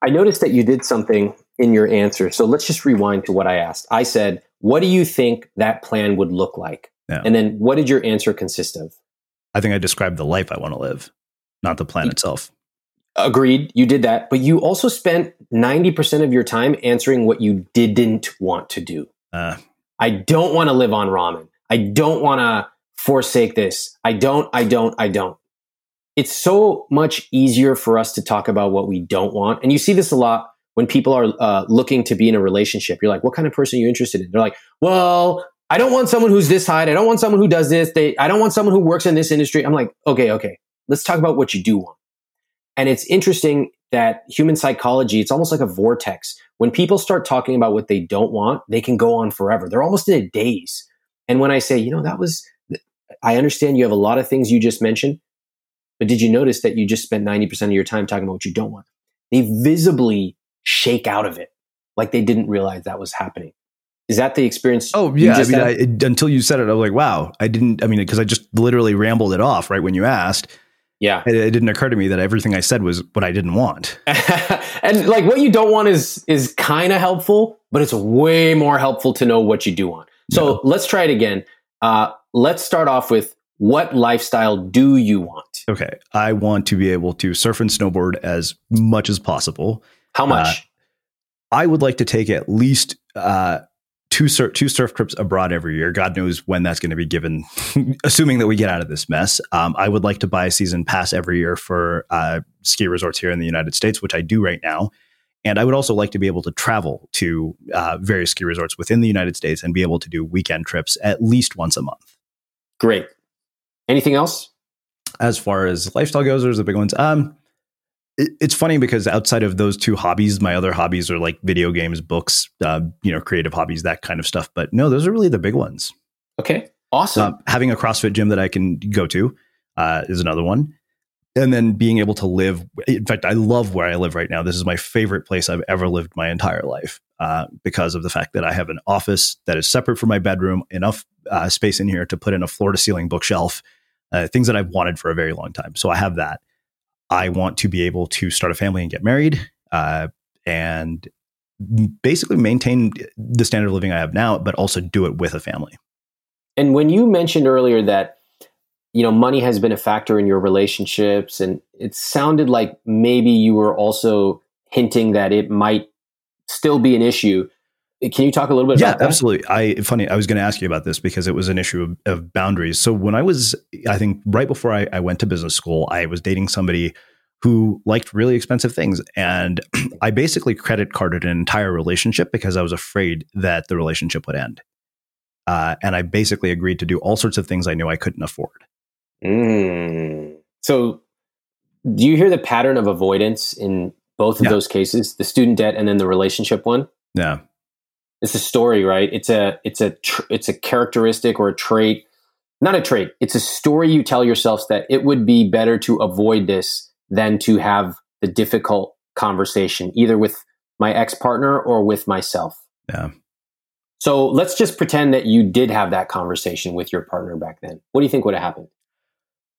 I noticed that you did something in your answer. So let's just rewind to what I asked. I said, what do you think that plan would look like? Yeah. And then what did your answer consist of? I think I described the life I want to live, not the plan you, itself. Agreed. You did that. But you also spent ninety percent of your time answering what you didn't want to do. Uh, I don't want to live on ramen. I don't want to forsake this. I don't, I don't, I don't. It's so much easier for us to talk about what we don't want. And you see this a lot when people are uh, looking to be in a relationship. You're like, what kind of person are you interested in? They're like, well, I don't want someone who's this height. I don't want someone who does this. They, I don't want someone who works in this industry. I'm like, okay, okay. Let's talk about what you do want. And it's interesting that human psychology, it's almost like a vortex. When people start talking about what they don't want, they can go on forever. They're almost in a daze. And when I say, you know, that was, I understand you have a lot of things you just mentioned, but did you notice that you just spent ninety percent of your time talking about what you don't want? They visibly shake out of it. Like they didn't realize that was happening. Is that the experience? Oh, yeah. I mean, I, it, until you said it, I was like, wow, I didn't, I mean, because I just literally rambled it off right when you asked. Yeah. It, it didn't occur to me that everything I said was what I didn't want. And like what you don't want is, is kind of helpful, but it's way more helpful to know what you do want. So no. Let's try it again. Uh, let's start off with, what lifestyle do you want? Okay. I want to be able to surf and snowboard as much as possible. How much? Uh, I would like to take at least uh, two, sur- two surf trips abroad every year. God knows when that's going to be given, assuming that we get out of this mess. Um, I would like to buy a season pass every year for uh, ski resorts here in the United States, which I do right now. And I would also like to be able to travel to uh, various ski resorts within the United States and be able to do weekend trips at least once a month. Great. Anything else? As far as lifestyle goes, those are the big ones. Um, it, it's funny because outside of those two hobbies, my other hobbies are like video games, books, uh, you know, creative hobbies, that kind of stuff. But no, those are really the big ones. Okay, awesome. Uh, having a CrossFit gym that I can go to uh, is another one. And then being able to live. In fact, I love where I live right now. This is my favorite place I've ever lived my entire life uh, because of the fact that I have an office that is separate from my bedroom, enough uh, space in here to put in a floor-to-ceiling bookshelf. Uh, things that I've wanted for a very long time. So I have that. I want to be able to start a family and get married uh, and basically maintain the standard of living I have now, but also do it with a family. And when you mentioned earlier that, you know, money has been a factor in your relationships, and it sounded like maybe you were also hinting that it might still be an issue. Can you talk a little bit yeah, about that? Yeah, absolutely. I, funny, I was going to ask you about this because it was an issue of, of boundaries. So when I was, I think right before I, I went to business school, I was dating somebody who liked really expensive things. And I basically credit carded an entire relationship because I was afraid that the relationship would end. Uh, and I basically agreed to do all sorts of things I knew I couldn't afford. Mm. So do you hear the pattern of avoidance in both of yeah. those cases, the student debt and then the relationship one? Yeah. It's a story, right? It's a it's a tr- it's a characteristic or a trait, not a trait. It's a story you tell yourself that it would be better to avoid this than to have the difficult conversation, either with my ex-partner or with myself. Yeah. So let's just pretend that you did have that conversation with your partner back then. What do you think would have happened?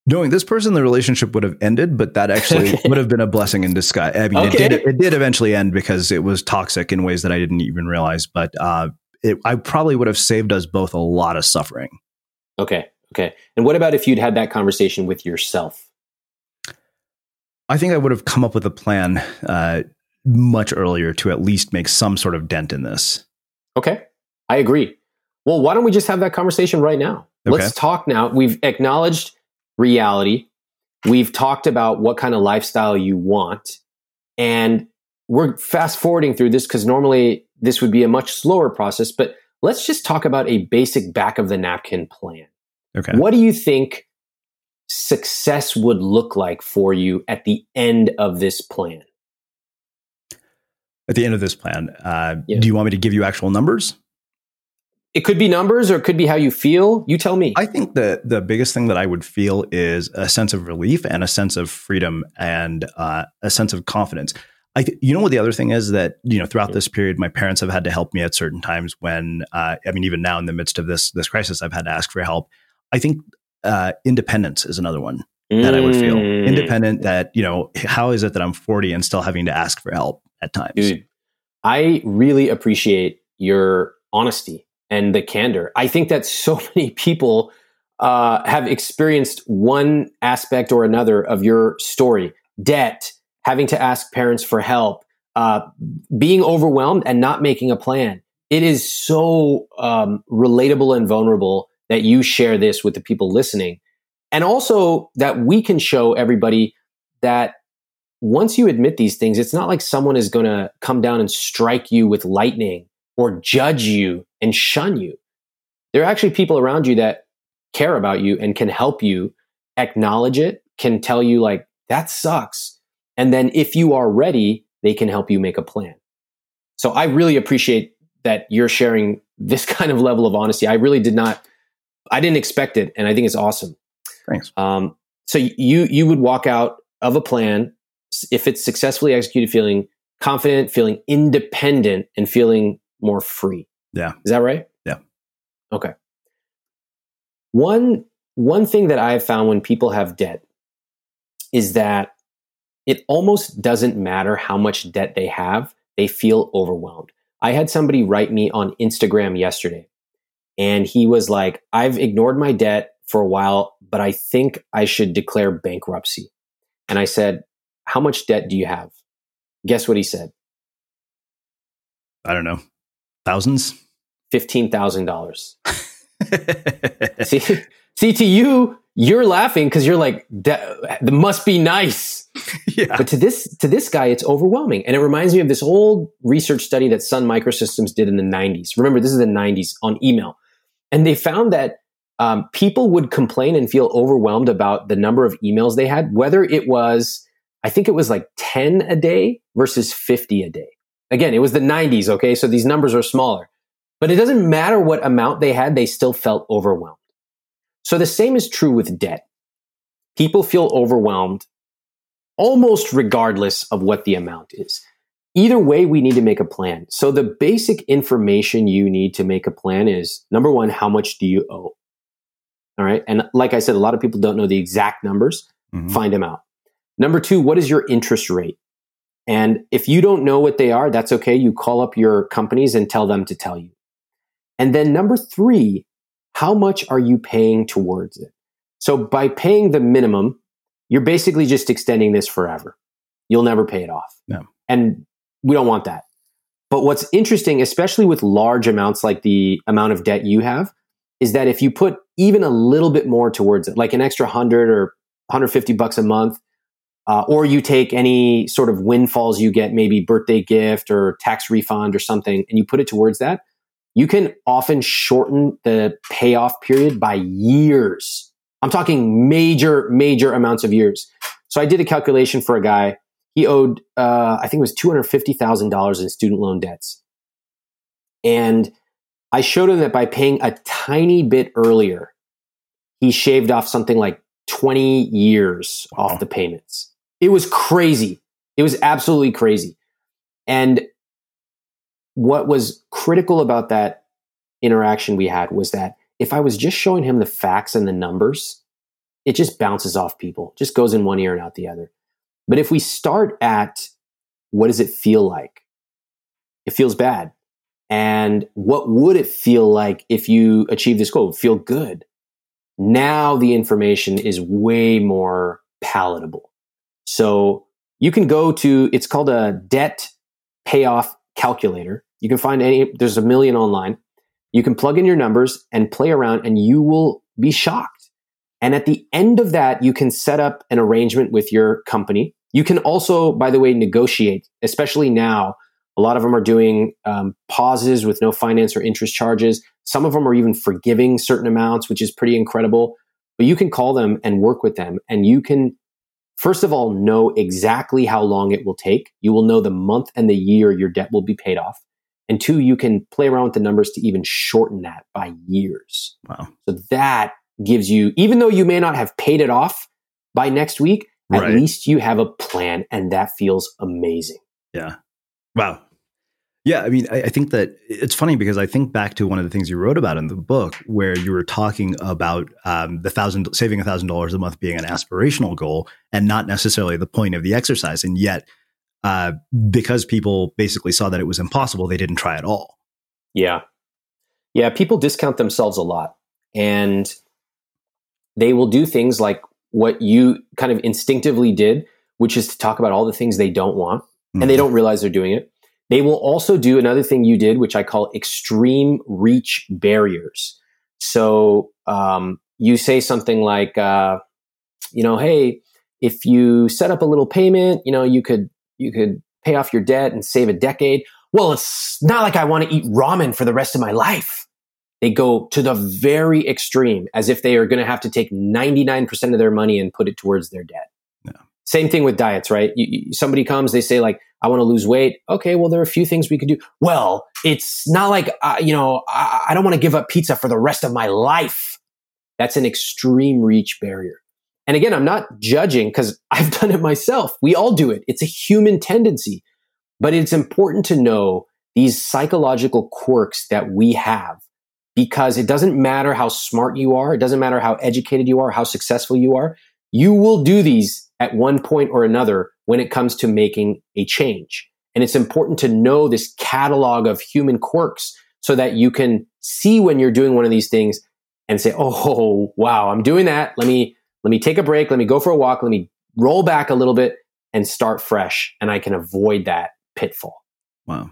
Knowing this person, the relationship would have ended, but that actually would have been a blessing in disguise. I mean, okay. it did, it did eventually end because it was toxic in ways that I didn't even realize, but uh, it, I probably would have saved us both a lot of suffering. Okay. Okay. And what about if you'd had that conversation with yourself? I think I would have come up with a plan uh, much earlier to at least make some sort of dent in this. Okay. I agree. Well, why don't we just have that conversation right now? Okay. Let's talk now. We've acknowledged reality. We've talked about what kind of lifestyle you want. And we're fast forwarding through this because normally this would be a much slower process, but let's just talk about a basic back of the napkin plan. Okay. What do you think success would look like for you at the end of this plan? at the end of this plan. Uh, yeah. Do you want me to give you actual numbers? It could be numbers, or it could be how you feel. You tell me. I think that the biggest thing that I would feel is a sense of relief and a sense of freedom and uh, a sense of confidence. I th- you know what the other thing is that, you know, throughout this period, my parents have had to help me at certain times when, uh, I mean, even now in the midst of this, this crisis, I've had to ask for help. I think uh, independence is another one that I would feel independent, that, you know, how is it that I'm forty and still having to ask for help at times? Dude, I really appreciate your honesty and the candor. I think that so many people uh, have experienced one aspect or another of your story: debt, having to ask parents for help, uh, being overwhelmed and not making a plan. It is so um, relatable and vulnerable that you share this with the people listening. And also that we can show everybody that once you admit these things, it's not like someone is going to come down and strike you with lightning or judge you and shun you. There are actually people around you that care about you and can help you acknowledge it, can tell you like, that sucks. And then if you are ready, they can help you make a plan. So I really appreciate that you're sharing this kind of level of honesty. I really did not, I didn't expect it. And I think it's awesome. Thanks. Um, so you you would walk out of a plan, if it's successfully executed, feeling confident, feeling independent, and feeling more free. Yeah. Is that right? Yeah. Okay. One one thing that I've found when people have debt is that it almost doesn't matter how much debt they have, they feel overwhelmed. I had somebody write me on Instagram yesterday, and he was like, I've ignored my debt for a while, but I think I should declare bankruptcy. And I said, how much debt do you have? Guess what he said? I don't know. Thousands? fifteen thousand dollars. see, see, to you, you're laughing because you're like, that, that must be nice. Yeah. But to this, to this guy, it's overwhelming. And it reminds me of this old research study that Sun Microsystems did in the nineties. Remember, this is the nineties on email. And they found that Um, people would complain and feel overwhelmed about the number of emails they had, whether it was, I think it was like ten a day versus fifty a day. Again, it was the nineties, okay? So these numbers are smaller. But it doesn't matter what amount they had, they still felt overwhelmed. So the same is true with debt. People feel overwhelmed almost regardless of what the amount is. Either way, we need to make a plan. So the basic information you need to make a plan is, number one, how much do you owe? All right. And like I said, a lot of people don't know the exact numbers. Mm-hmm. Find them out. Number two, what is your interest rate? And if you don't know what they are, that's okay. You call up your companies and tell them to tell you. And then number three, how much are you paying towards it? So by paying the minimum, you're basically just extending this forever. You'll never pay it off. No. And we don't want that. But what's interesting, especially with large amounts like the amount of debt you have, is that if you put even a little bit more towards it, like an extra hundred or one hundred fifty bucks a month, uh, or you take any sort of windfalls you get, maybe birthday gift or tax refund or something, and you put it towards that, you can often shorten the payoff period by years. I'm talking major, major amounts of years. So I did a calculation for a guy. He owed, uh, I think it was two hundred fifty thousand dollars in student loan debts. And I showed him that by paying a tiny bit earlier, he shaved off something like twenty years wow. off the payments. It was crazy. It was absolutely crazy. And what was critical about that interaction we had was that if I was just showing him the facts and the numbers, it just bounces off people, just goes in one ear and out the other. But if we start at what does it feel like? It feels bad. And what would it feel like if you achieve this goal? Feel good. Now the information is way more palatable. So you can go to, it's called a debt payoff calculator. You can find any, there's a million online. You can plug in your numbers and play around and you will be shocked. And at the end of that, you can set up an arrangement with your company. You can also, by the way, negotiate, especially now. A lot of them are doing um, pauses with no finance or interest charges. Some of them are even forgiving certain amounts, which is pretty incredible. But you can call them and work with them, and you can First of all, know exactly how long it will take. You will know the month and the year your debt will be paid off. And two, you can play around with the numbers to even shorten that by years. Wow. So that gives you, even though you may not have paid it off by next week, at right. least you have a plan, and that feels amazing. Yeah. Wow. Yeah. I mean, I, I think that it's funny because I think back to one of the things you wrote about in the book where you were talking about um, the thousand saving a thousand dollars a month being an aspirational goal and not necessarily the point of the exercise. And yet, uh, because people basically saw that it was impossible, they didn't try at all. Yeah. Yeah. People discount themselves a lot, and they will do things like what you kind of instinctively did, which is to talk about all the things they don't want, mm-hmm. and they don't realize they're doing it. They will also do another thing you did, which I call extreme reach barriers. So um, you say something like, uh, you know, hey, if you set up a little payment, you know, you could you could pay off your debt and save a decade. Well, it's not like I want to eat ramen for the rest of my life. They go to the very extreme, as if they are going to have to take ninety-nine percent of their money and put it towards their debt. Yeah. Same thing with diets, right? You, you, somebody comes, they say like, I want to lose weight. Okay, well, there are a few things we could do. Well, it's not like, uh, you know, I, I don't want to give up pizza for the rest of my life. That's an extreme reach barrier. And again, I'm not judging because I've done it myself. We all do it. It's a human tendency. But it's important to know these psychological quirks that we have, because it doesn't matter how smart you are. It doesn't matter how educated you are, how successful you are. You will do these at one point or another when it comes to making a change. And it's important to know this catalog of human quirks so that you can see when you're doing one of these things and say, oh, wow, I'm doing that. Let me, let me take a break. Let me go for a walk. Let me roll back a little bit and start fresh. And I can avoid that pitfall. Wow.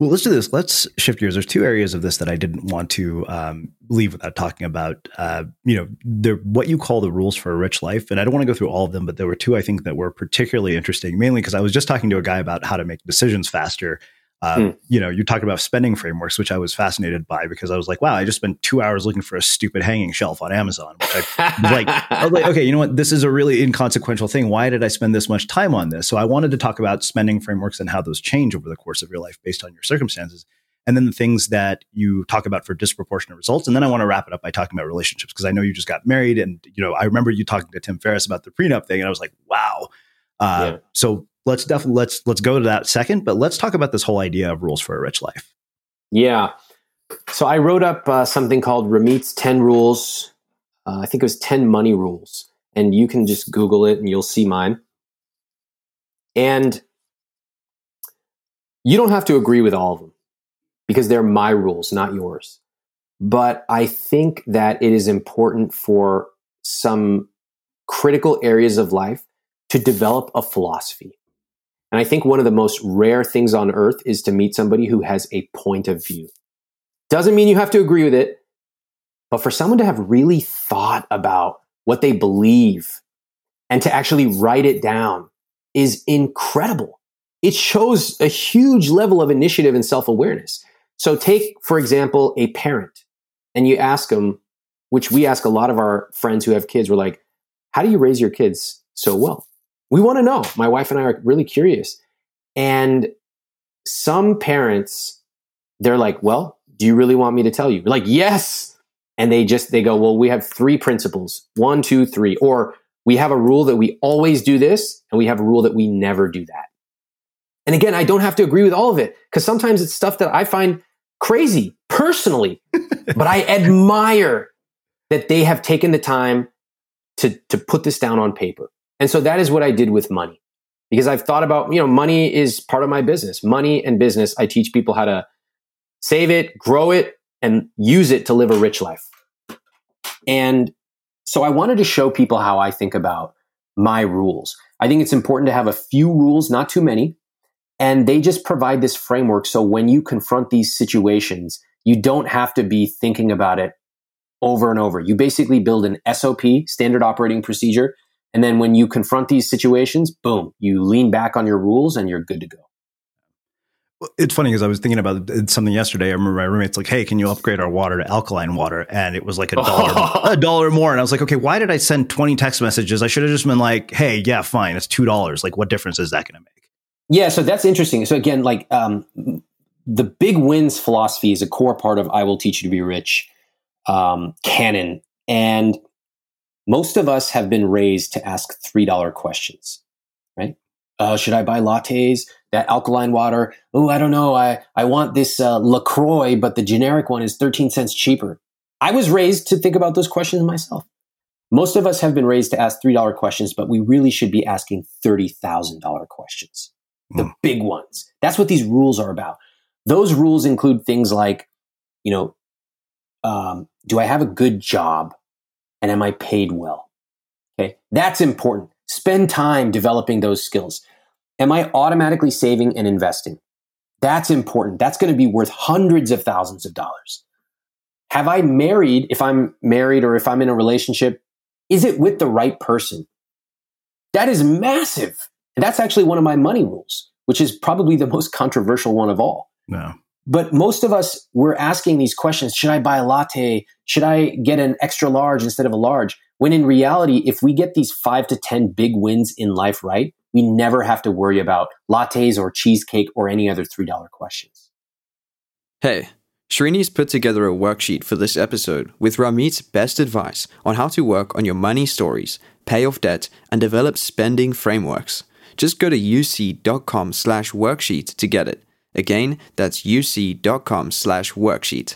Well, let's do this. Let's shift gears. There's two areas of this that I didn't want to um, leave without talking about. Uh, you know, they're what you call the rules for a rich life. And I don't want to go through all of them, but there were two I think that were particularly interesting, mainly because I was just talking to a guy about how to make decisions faster. Um, hmm. You know, you're talking about spending frameworks, which I was fascinated by because I was like, wow, I just spent two hours looking for a stupid hanging shelf on Amazon. Which I was like, I was like, okay, you know what? This is a really inconsequential thing. Why did I spend this much time on this? So I wanted to talk about spending frameworks and how those change over the course of your life based on your circumstances. And then the things that you talk about for disproportionate results. And then I want to wrap it up by talking about relationships because I know you just got married. And, you know, I remember you talking to Tim Ferriss about the prenup thing and I was like, wow. Uh, yeah. So Let's definitely let's let's go to that second, but let's talk about this whole idea of rules for a rich life. Yeah, so I wrote up uh, something called Ramit's ten rules. Uh, I think it was ten money rules, and you can just Google it and you'll see mine. And you don't have to agree with all of them because they're my rules, not yours. But I think that it is important for some critical areas of life to develop a philosophy. And I think one of the most rare things on earth is to meet somebody who has a point of view. Doesn't mean you have to agree with it, but for someone to have really thought about what they believe and to actually write it down is incredible. It shows a huge level of initiative and self-awareness. So take, for example, a parent and you ask them, which we ask a lot of our friends who have kids, we're like, how do you raise your kids so well? We want to know. My wife and I are really curious. And some parents, they're like, well, do you really want me to tell you? We're like, yes. And they just, they go, well, we have three principles. One, two, three. Or we have a rule that we always do this. And we have a rule that we never do that. And again, I don't have to agree with all of it because sometimes it's stuff that I find crazy personally, but I admire that they have taken the time to, to put this down on paper. And so that is what I did with money because I've thought about, you know, money is part of my business. Money and business, I teach people how to save it, grow it, and use it to live a rich life. And so I wanted to show people how I think about my rules. I think it's important to have a few rules, not too many, and they just provide this framework. So when you confront these situations, you don't have to be thinking about it over and over. You basically build an S O P, standard operating procedure. And then when you confront these situations, boom, you lean back on your rules and you're good to go. Well, it's funny because I was thinking about something yesterday. I remember my roommate's like, hey, can you upgrade our water to alkaline water? And it was like a dollar, a dollar more. And I was like, okay, why did I send twenty text messages? I should have just been like, hey, yeah, fine. It's two dollars. Like, what difference is that going to make? Yeah. So that's interesting. So again, like um, the big wins philosophy is a core part of I Will Teach You to Be Rich um, canon. And most of us have been raised to ask three dollar questions, right? Uh, should I buy lattes, that alkaline water? Oh, I don't know. I, I want this uh, LaCroix, but the generic one is thirteen cents cheaper. I was raised to think about those questions myself. Most of us have been raised to ask three dollar questions, but we really should be asking thirty thousand dollar questions, the mm. big ones. That's what these rules are about. Those rules include things like, you know, um, do I have a good job? And am I paid well? Okay, that's important. Spend time developing those skills. Am I automatically saving and investing? That's important. That's going to be worth hundreds of thousands of dollars. Have I married, if I'm married or if I'm in a relationship, is it with the right person? That is massive. And that's actually one of my money rules, which is probably the most controversial one of all. No. But most of us, we're asking these questions. Should I buy a latte? Should I get an extra large instead of a large? When in reality, if we get these five to ten big wins in life right, we never have to worry about lattes or cheesecake or any other three dollar questions. Hey, Srini's put together a worksheet for this episode with Ramit's best advice on how to work on your money stories, pay off debt, and develop spending frameworks. Just go to U C dot com slash worksheet to get it. Again, that's U C dot com slash worksheet.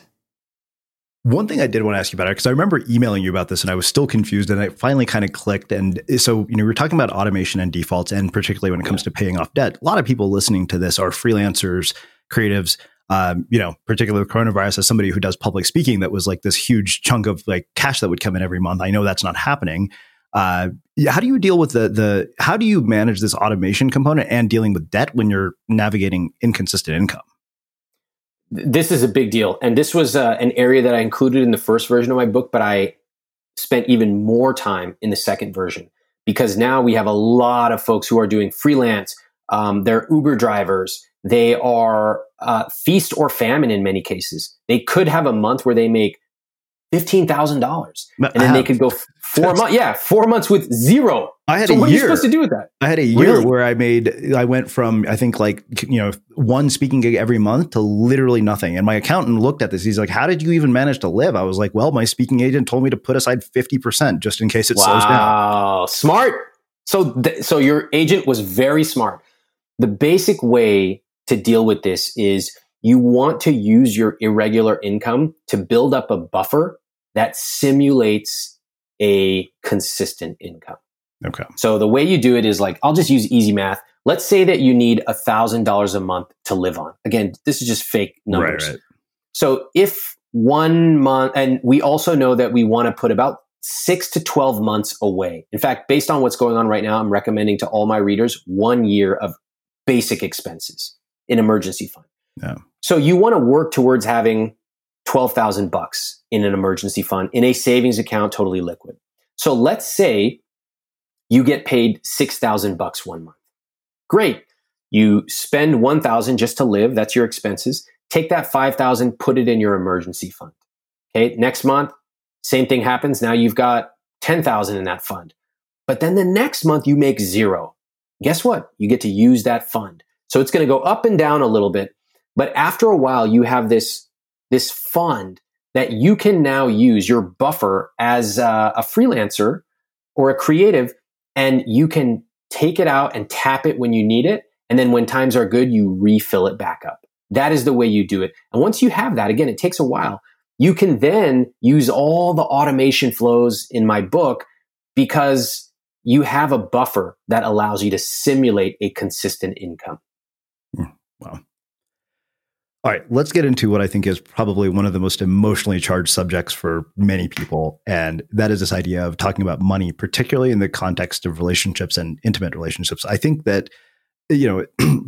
One thing I did want to ask you about, because I remember emailing you about this and I was still confused and I finally kind of clicked. And so, you know, we were talking about automation and defaults, and particularly when it comes to paying off debt. A lot of people listening to this are freelancers, creatives, um, you know, particularly with coronavirus, as somebody who does public speaking, that was like this huge chunk of like cash that would come in every month. I know that's not happening. Uh, how do you deal with the, the, how do you manage this automation component and dealing with debt when you're navigating inconsistent income? This is a big deal. And this was uh, an area that I included in the first version of my book, but I spent even more time in the second version, because now we have a lot of folks who are doing freelance. Um, they're Uber drivers. They are uh, feast or famine in many cases. They could have a month where they make fifteen thousand dollars, and then they could go four months. Yeah, four months with zero. I had so a what year. Are you supposed to do with that? I had a year really? where I made. I went from I think like you know one speaking gig every month to literally nothing. And my accountant looked at this. He's like, "How did you even manage to live?" I was like, "Well, my speaking agent told me to put aside fifty percent just in case it wow. slows down." Wow, smart. So, th- so your agent was very smart. The basic way to deal with this is, you want to use your irregular income to build up a buffer that simulates a consistent income. Okay. So the way you do it is like, I'll just use easy math. Let's say that you need one thousand dollars a month to live on. Again, this is just fake numbers. Right, right. So if one month, and we also know that we want to put about six to twelve months away. In fact, based on what's going on right now, I'm recommending to all my readers one year of basic expenses in emergency fund. Yeah. So you want to work towards having twelve thousand bucks in an emergency fund, in a savings account, totally liquid. So let's say you get paid six thousand bucks one month. Great. You spend one thousand just to live. That's your expenses. Take that five thousand, put it in your emergency fund. Okay. Next month, same thing happens. Now you've got ten thousand in that fund. But then the next month you make zero. Guess what? You get to use that fund. So it's going to go up and down a little bit. But after a while, you have this, this fund that you can now use, your buffer, as a, a freelancer or a creative, and you can take it out and tap it when you need it. And then when times are good, you refill it back up. That is the way you do it. And once you have that, again, it takes a while. You can then use all the automation flows in my book, because you have a buffer that allows you to simulate a consistent income. Wow. All right, let's get into what I think is probably one of the most emotionally charged subjects for many people. And that is this idea of talking about money, particularly in the context of relationships and intimate relationships. I think that, you know,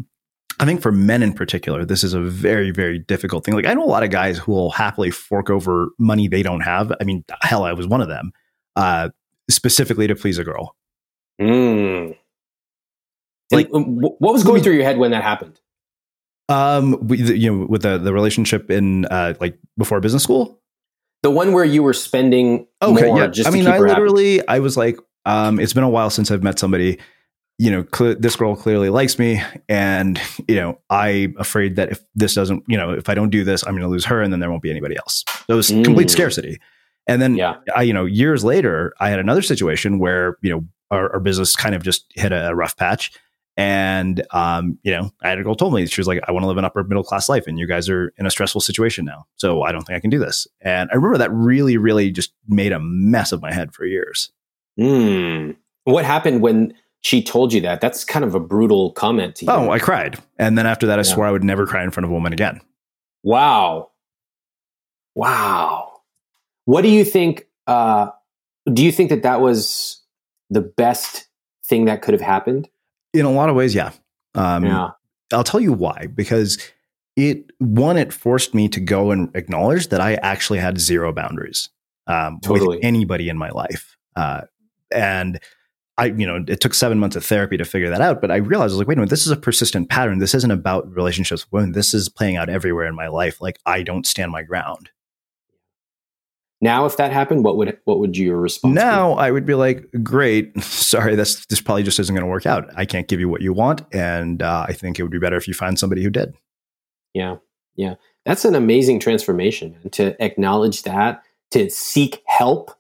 I think for men in particular, this is a very, very difficult thing. Like, I know a lot of guys who will happily fork over money they don't have. I mean, hell, I was one of them, uh, specifically to please a girl. Mm. Like, and what was going through your head when that happened? Um, we, you know, with the, the relationship in, uh, like before business school, the one where you were spending. Okay. More yeah. Just I mean, I literally, happy. I was like, um, it's been a while since I've met somebody, you know, cl- this girl clearly likes me, and, you know, I'm afraid that if this doesn't, you know, if I don't do this, I'm going to lose her, and then there won't be anybody else. It was mm. complete scarcity. And then, yeah. I, you know, years later, I had another situation where, you know, our, our business kind of just hit a, a rough patch. And, um, you know, I had a girl told me, she was like, I want to live an upper middle class life, and you guys are in a stressful situation now, so I don't think I can do this. And I remember that really, really just made a mess of my head for years. Mm. What happened when she told you that? That's kind of a brutal comment to you. Oh, I cried. And then after that, I yeah. swore I would never cry in front of a woman again. Wow. Wow. What do you think? Uh, do you think that that was the best thing that could have happened? In a lot of ways, yeah. Um, yeah. I'll tell you why. Because it, one, it forced me to go and acknowledge that I actually had zero boundaries um, totally. with anybody in my life. Uh, and I, you know, it took seven months of therapy to figure that out. But I realized, I was like, wait a minute, this is a persistent pattern. This isn't about relationships with women. This is playing out everywhere in my life. Like, I don't stand my ground. Now, if that happened, what would what would your response be? Now, I would be like, great, sorry, that's this probably just isn't going to work out. I can't give you what you want, and uh, I think it would be better if you find somebody who did. Yeah, yeah. That's an amazing transformation, and to acknowledge that, to seek help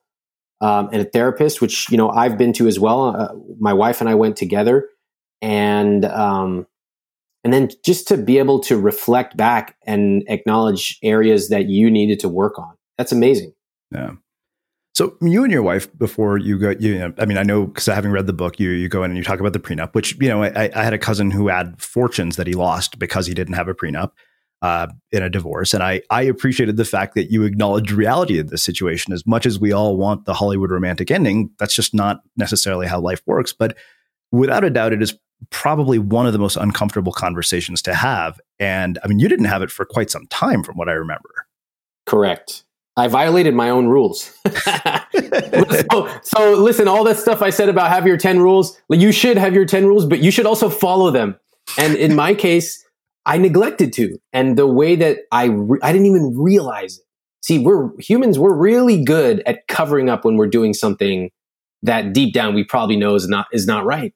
um, and a therapist, which, you know, I've been to as well. Uh, my wife and I went together, and um, and then just to be able to reflect back and acknowledge areas that you needed to work on. That's amazing. Yeah. So you and your wife, before you go, you know, I mean, I know, because having read the book, you you go in and you talk about the prenup, which, you know, I, I had a cousin who had fortunes that he lost because he didn't have a prenup. uh, in a divorce. And I, I appreciated the fact that you acknowledged reality of this situation. As much as we all want the Hollywood romantic ending, that's just not necessarily how life works. But without a doubt, it is probably one of the most uncomfortable conversations to have. And I mean, you didn't have it for quite some time from what I remember. Correct. I violated my own rules. so, so listen, all that stuff I said about have your ten rules, like you should have your ten rules, but you should also follow them. And in my case, I neglected to. And the way that I, re- I didn't even realize it. See, we're humans, we're really good at covering up when we're doing something that deep down we probably know is not, is not right.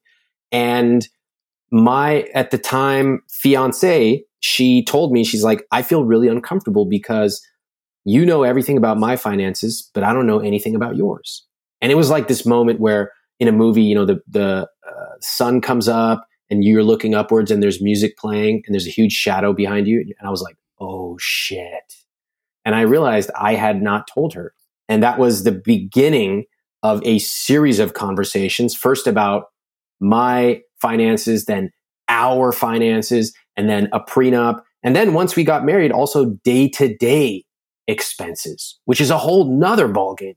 And my, at the time, fiance, she told me, she's like, I feel really uncomfortable because you know everything about my finances, but I don't know anything about yours. And it was like this moment where in a movie, you know, the, the uh, sun comes up and you're looking upwards and there's music playing and there's a huge shadow behind you. And I was like, oh shit. And I realized I had not told her. And that was the beginning of a series of conversations, first about my finances, then our finances, and then a prenup. And then once we got married, also day-to-day expenses, which is a whole nother ballgame.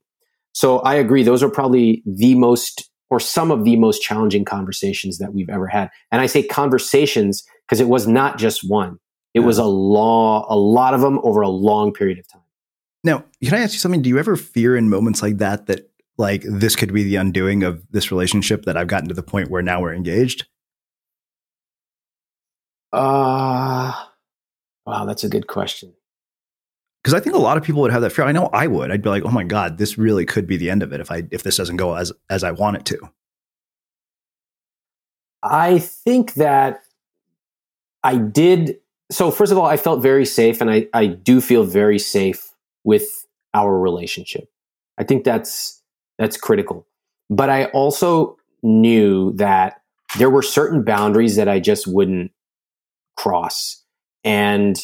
So I agree. Those are probably the most, or some of the most challenging conversations that we've ever had. And I say conversations because it was not just one. It yeah. was a law, a lot of them over a long period of time. Now, can I ask you something? Do you ever fear in moments like that, that like this could be the undoing of this relationship that I've gotten to the point where now we're engaged? Uh, wow, that's a good question. Because I think a lot of people would have that fear. I know I would. I'd be like, oh my God, this really could be the end of it if I if this doesn't go as as I want it to. I think that I did. So first of all, I felt very safe, and I, I do feel very safe with our relationship. I think that's that's critical. But I also knew that there were certain boundaries that I just wouldn't cross. And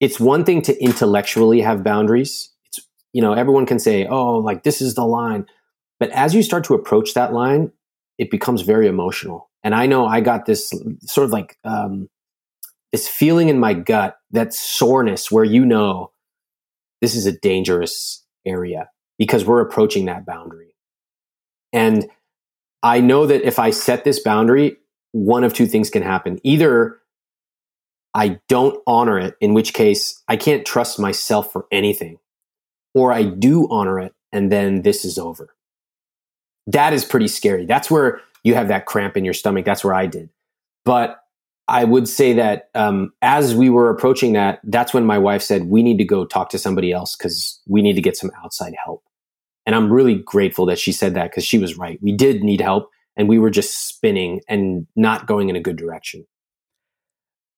it's one thing to intellectually have boundaries. It's, you know, everyone can say, oh, like this is the line. But as you start to approach that line, it becomes very emotional. And I know I got this sort of like um, this feeling in my gut, that soreness where, you know, this is a dangerous area because we're approaching that boundary. And I know that if I set this boundary, one of two things can happen. Either I don't honor it, in which case I can't trust myself for anything, or I do honor it and then this is over. That is pretty scary. That's where you have that cramp in your stomach. That's where I did. But I would say that um, as we were approaching that, that's when my wife said, we need to go talk to somebody else because we need to get some outside help. And I'm really grateful that she said that because she was right. We did need help, and we were just spinning and not going in a good direction.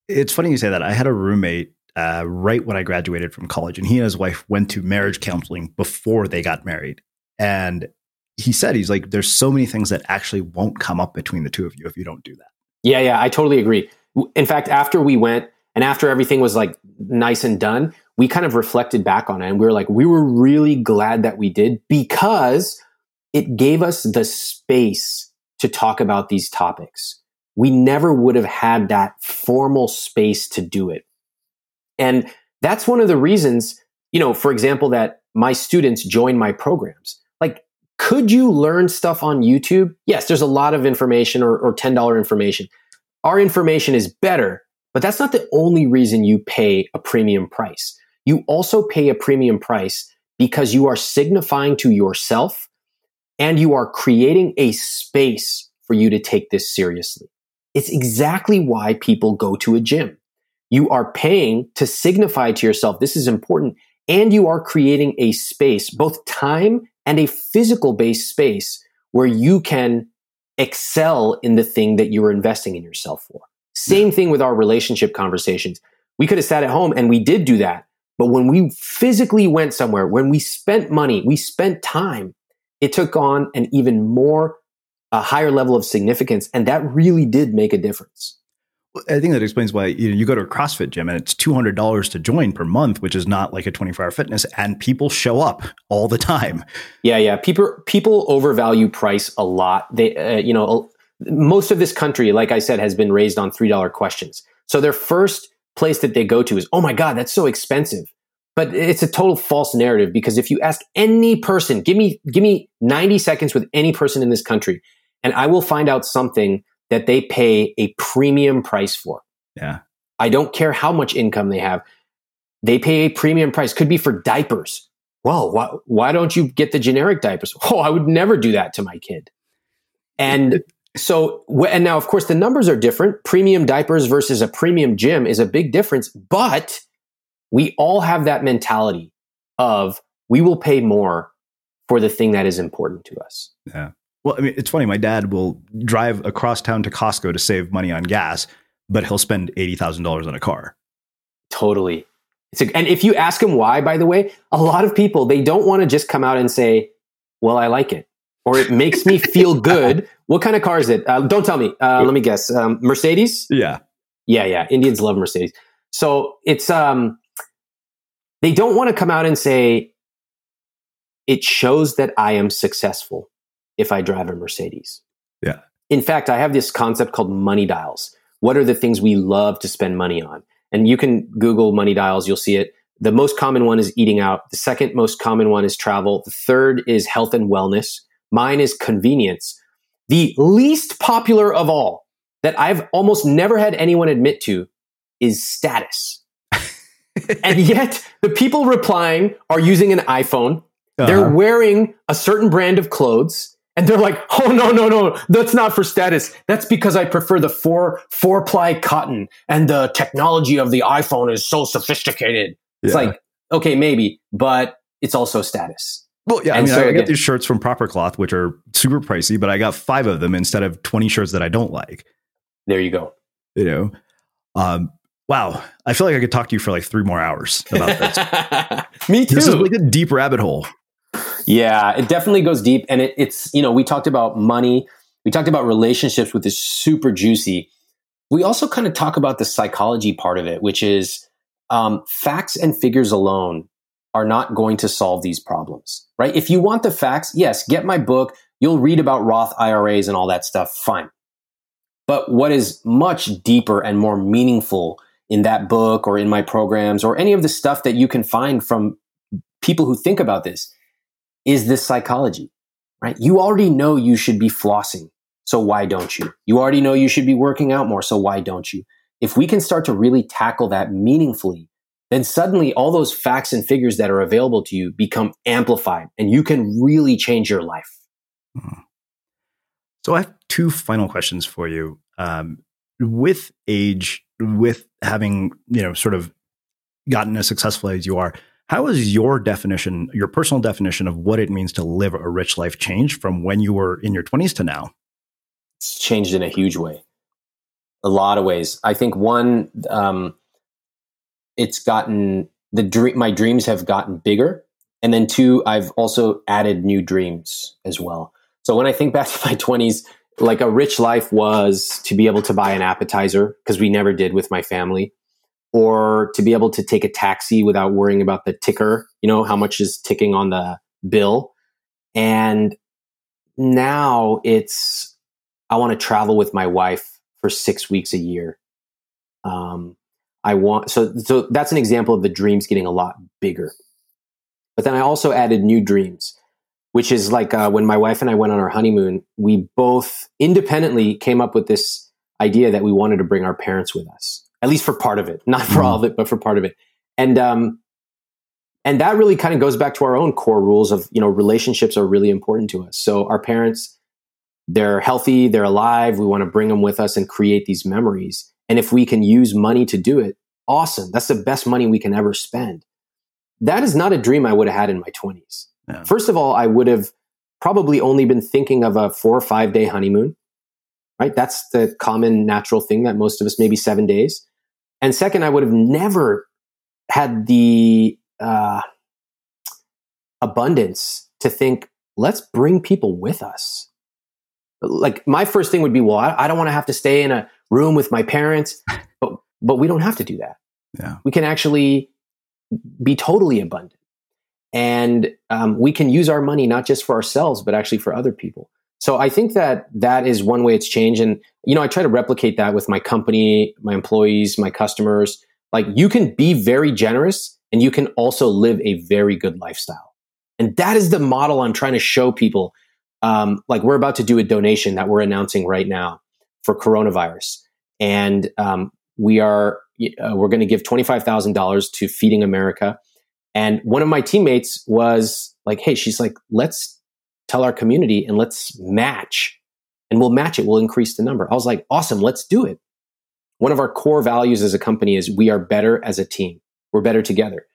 It's funny you say that. I had a roommate uh, right when I graduated from college, and he and his wife went to marriage counseling before they got married. And he said, he's like, there's so many things that actually won't come up between the two of you if you don't do that. Yeah, yeah, I totally agree. In fact, after we went and after everything was like nice and done, we kind of reflected back on it. And we were like, we were really glad that we did because it gave us the space to talk about these topics. We never would have had that formal space to do it. And that's one of the reasons, you know, for example, that my students join my programs. Like, could you learn stuff on YouTube? Yes, there's a lot of information or, or ten dollars information. Our information is better, but that's not the only reason you pay a premium price. You also pay a premium price because you are signifying to yourself and you are creating a space for you to take this seriously. It's exactly why people go to a gym. You are paying to signify to yourself, this is important. And you are creating a space, both time and a physical-based space, where you can excel in the thing that you're investing in yourself for. Same thing with our relationship conversations. We could have sat at home and we did do that. But when we physically went somewhere, when we spent money, we spent time, it took on an even more a higher level of significance. And that really did make a difference. I think that explains why, you know, you go to a CrossFit gym and it's two hundred dollars to join per month, which is not like a twenty-four hour fitness, and people show up all the time. Yeah. Yeah. People, people overvalue price a lot. They, uh, you know, most of this country, like I said, has been raised on three dollar questions. So their first place that they go to is, oh my God, that's so expensive. But it's a total false narrative, because if you ask any person, give me, give me ninety seconds with any person in this country, and I will find out something that they pay a premium price for. Yeah. I don't care how much income they have. They pay a premium price. Could be for diapers. Whoa, why, why don't you get the generic diapers? Oh, I would never do that to my kid. And so, and now of course the numbers are different. Premium diapers versus a premium gym is a big difference, but we all have that mentality of we will pay more for the thing that is important to us. Yeah. Well, I mean, it's funny. My dad will drive across town to Costco to save money on gas, but he'll spend eighty thousand dollars on a car. Totally. It's a, and if you ask him why, by the way, a lot of people, they don't want to just come out and say, well, I like it, or it makes me feel good. What kind of car is it? Uh, don't tell me. Uh, let me guess. Um, Mercedes? Yeah. Yeah, yeah. Indians love Mercedes. So it's... um. They don't want to come out and say, it shows that I am successful if I drive a Mercedes. Yeah. In fact, I have this concept called money dials. What are the things we love to spend money on? And you can Google money dials. You'll see it. The most common one is eating out. The second most common one is travel. The third is health and wellness. Mine is convenience. The least popular of all, that I've almost never had anyone admit to, is status. And yet the people replying are using an iPhone. Uh-huh. They're wearing a certain brand of clothes, and they're like, oh, no, no, no, that's not for status. That's because I prefer the four, four ply cotton, and the technology of the iPhone is so sophisticated. Yeah. It's like, okay, maybe, but it's also status. Well, yeah, and I mean, so I get again, these shirts from Proper Cloth, which are super pricey, but I got five of them instead of twenty shirts that I don't like. There you go. You know, um, wow, I feel like I could talk to you for like three more hours about this. Me too. This is like a deep rabbit hole. Yeah, it definitely goes deep. And it, it's, you know, we talked about money. We talked about relationships, which is super juicy. We also kind of talk about the psychology part of it, which is um, facts and figures alone are not going to solve these problems, right? If you want the facts, yes, get my book. You'll read about Roth I R As and all that stuff. Fine. But what is much deeper and more meaningful in that book, or in my programs, or any of the stuff that you can find from people who think about this, is this psychology, right? You already know you should be flossing, so why don't you? You already know you should be working out more, so why don't you? If we can start to really tackle that meaningfully, then suddenly all those facts and figures that are available to you become amplified, and you can really change your life. So I have two final questions for you. Um, with age, with having, you know, sort of gotten as successful as you are, how has your definition, your personal definition of what it means to live a rich life changed from when you were in your twenties to now? It's changed in a huge way. A lot of ways. I think one, um, it's gotten the dream, my dreams have gotten bigger. And then two, I've also added new dreams as well. So when I think back to my twenties, like a rich life was to be able to buy an appetizer, because we never did with my family, or to be able to take a taxi without worrying about the ticker, you know, how much is ticking on the bill. And now it's, I want to travel with my wife for six weeks a year. Um, I want, so, so that's an example of the dreams getting a lot bigger. But then I also added new dreams, which is like uh, when my wife and I went on our honeymoon, we both independently came up with this idea that we wanted to bring our parents with us, at least for part of it, not for all of it, but for part of it. And um, and that really kind of goes back to our own core rules of, you know, relationships are really important to us. So our parents, they're healthy, they're alive. We want to bring them with us and create these memories. And if we can use money to do it, awesome. That's the best money we can ever spend. That is not a dream I would have had in my twenties. Yeah. First of all, I would have probably only been thinking of a four or five day honeymoon, right? That's the common natural thing that most of us, maybe seven days. And second, I would have never had the uh, abundance to think, let's bring people with us. Like my first thing would be, well, I, I don't want to have to stay in a room with my parents, but, but we don't have to do that. Yeah. We can actually be totally abundant. And um, we can use our money not just for ourselves, but actually for other people. So I think that that is one way it's changed. And, you know, I try to replicate that with my company, my employees, my customers. Like, you can be very generous and you can also live a very good lifestyle. And that is the model I'm trying to show people. Um, like, we're about to do a donation that we're announcing right now for coronavirus. And um, we are, uh, we're going to give twenty-five thousand dollars to Feeding America. And one of my teammates was like, hey, she's like, let's tell our community and let's match, and we'll match it. We'll increase the number. I was like, awesome, let's do it. One of our core values as a company is we are better as a team. We're better together.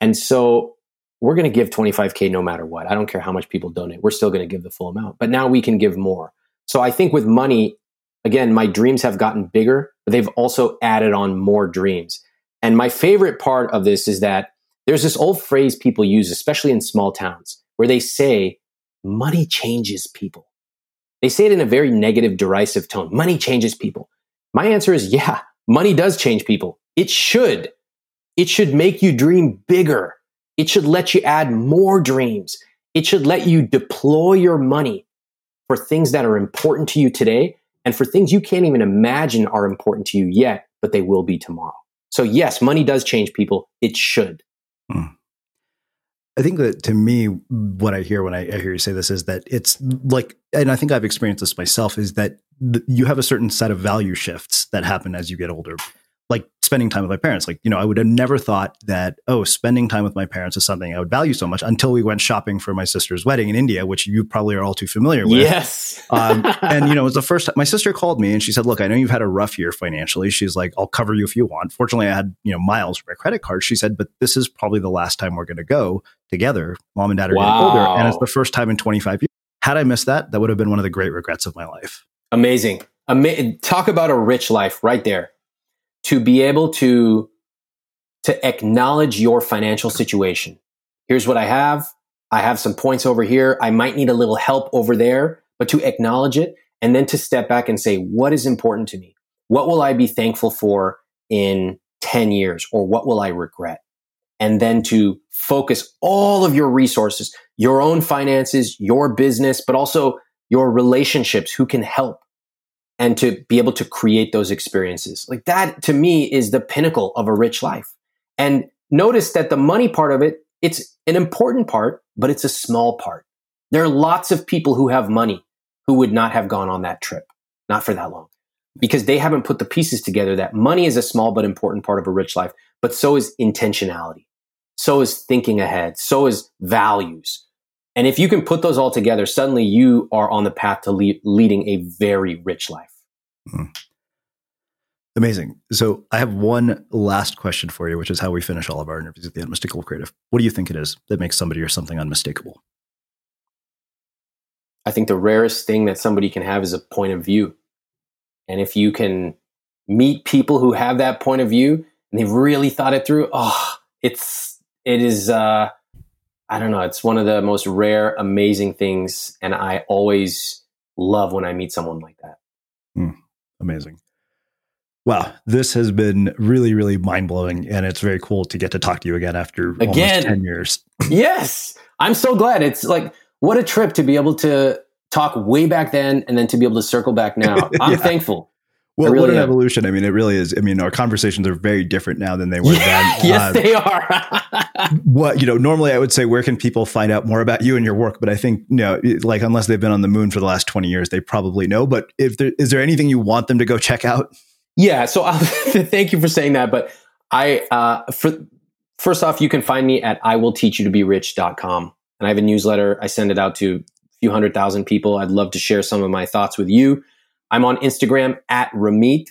And so we're going to give twenty-five K no matter what. I don't care how much people donate. We're still going to give the full amount, but now we can give more. So I think with money, again, my dreams have gotten bigger, but they've also added on more dreams. And my favorite part of this is that there's this old phrase people use, especially in small towns, where they say, money changes people. They say it in a very negative, derisive tone. Money changes people. My answer is, yeah, money does change people. It should. It should make you dream bigger. It should let you add more dreams. It should let you deploy your money for things that are important to you today and for things you can't even imagine are important to you yet, but they will be tomorrow. So yes, money does change people. It should. Hmm. I think that, to me, what I hear when I, I hear you say this is that it's like, and I think I've experienced this myself, is that th- you have a certain set of value shifts that happen as you get older. Like spending time with my parents. Like, you know, I would have never thought that, oh, spending time with my parents is something I would value so much until we went shopping for my sister's wedding in India, which you probably are all too familiar with. Yes. um, and, you know, it was the first time my sister called me and she said, look, I know you've had a rough year financially. She's like, I'll cover you if you want. Fortunately, I had, you know, miles for my credit card. She said, but this is probably the last time we're going to go together. Mom and dad are wow. getting older. And it's the first time in twenty-five years. Had I missed that, that would have been one of the great regrets of my life. Amazing. Ama- talk about a rich life right there. To be able to, to acknowledge your financial situation. Here's what I have. I have some points over here. I might need a little help over there, but to acknowledge it and then to step back and say, what is important to me? What will I be thankful for in ten years, or what will I regret? And then to focus all of your resources, your own finances, your business, but also your relationships, who can help, and to be able to create those experiences. Like, that to me is the pinnacle of a rich life. And notice that the money part of it, it's an important part, but it's a small part. There are lots of people who have money who would not have gone on that trip, not for that long, because they haven't put the pieces together that money is a small but important part of a rich life, but so is intentionality. So is thinking ahead. So is values. And if you can put those all together, suddenly you are on the path to le- leading a very rich life. Mm. Amazing. So I have one last question for you, which is how we finish all of our interviews at the Unmistakable Creative. What do you think it is that makes somebody or something unmistakable? I think the rarest thing that somebody can have is a point of view. And if you can meet people who have that point of view and they've really thought it through, oh, it's, it is, uh, I don't know. It's one of the most rare, amazing things. And I always love when I meet someone like that. Mm, amazing. Wow. This has been really, really mind-blowing. And it's very cool to get to talk to you again after again. almost ten years. Yes. I'm so glad. It's like, what a trip to be able to talk way back then and then to be able to circle back now. I'm yeah. thankful. Well, really what an am. evolution. I mean, it really is. I mean, our conversations are very different now than they were yeah, then. Yes, uh, they are. What, you know, normally I would say, where can people find out more about you and your work? But I think, you know, like, unless they've been on the moon for the last twenty years, they probably know. But if there, is there anything you want them to go check out? Yeah. So I'll, thank you for saying that. But I, uh, for, first off, you can find me at I Will Teach You to Be Rich dot com. And I have a newsletter. I send it out to a few hundred thousand people. I'd love to share some of my thoughts with you. I'm on Instagram at Ramit.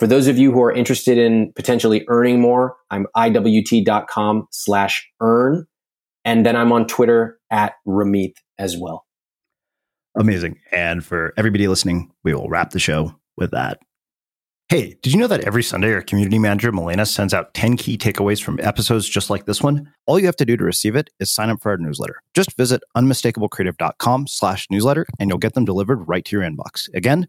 For those of you who are interested in potentially earning more, I'm I W T dot com slash earn. And then I'm on Twitter at Ramit as well. Amazing. And for everybody listening, we will wrap the show with that. Hey, did you know that every Sunday our community manager, Melena, sends out ten key takeaways from episodes just like this one? All you have to do to receive it is sign up for our newsletter. Just visit unmistakable creative dot com slash newsletter and you'll get them delivered right to your inbox. Again,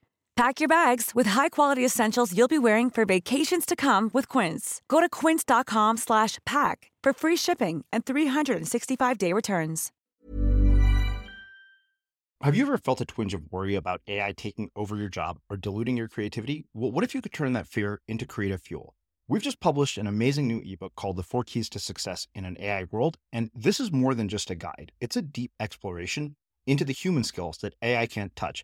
Pack your bags with high-quality essentials you'll be wearing for vacations to come with Quince. Go to quince dot com slash pack for free shipping and three sixty-five day returns. Have you ever felt a twinge of worry about A I taking over your job or diluting your creativity? Well, what if you could turn that fear into creative fuel? We've just published an amazing new ebook called The Four Keys to Success in an A I World, and this is more than just a guide. It's a deep exploration into the human skills that A I can't touch.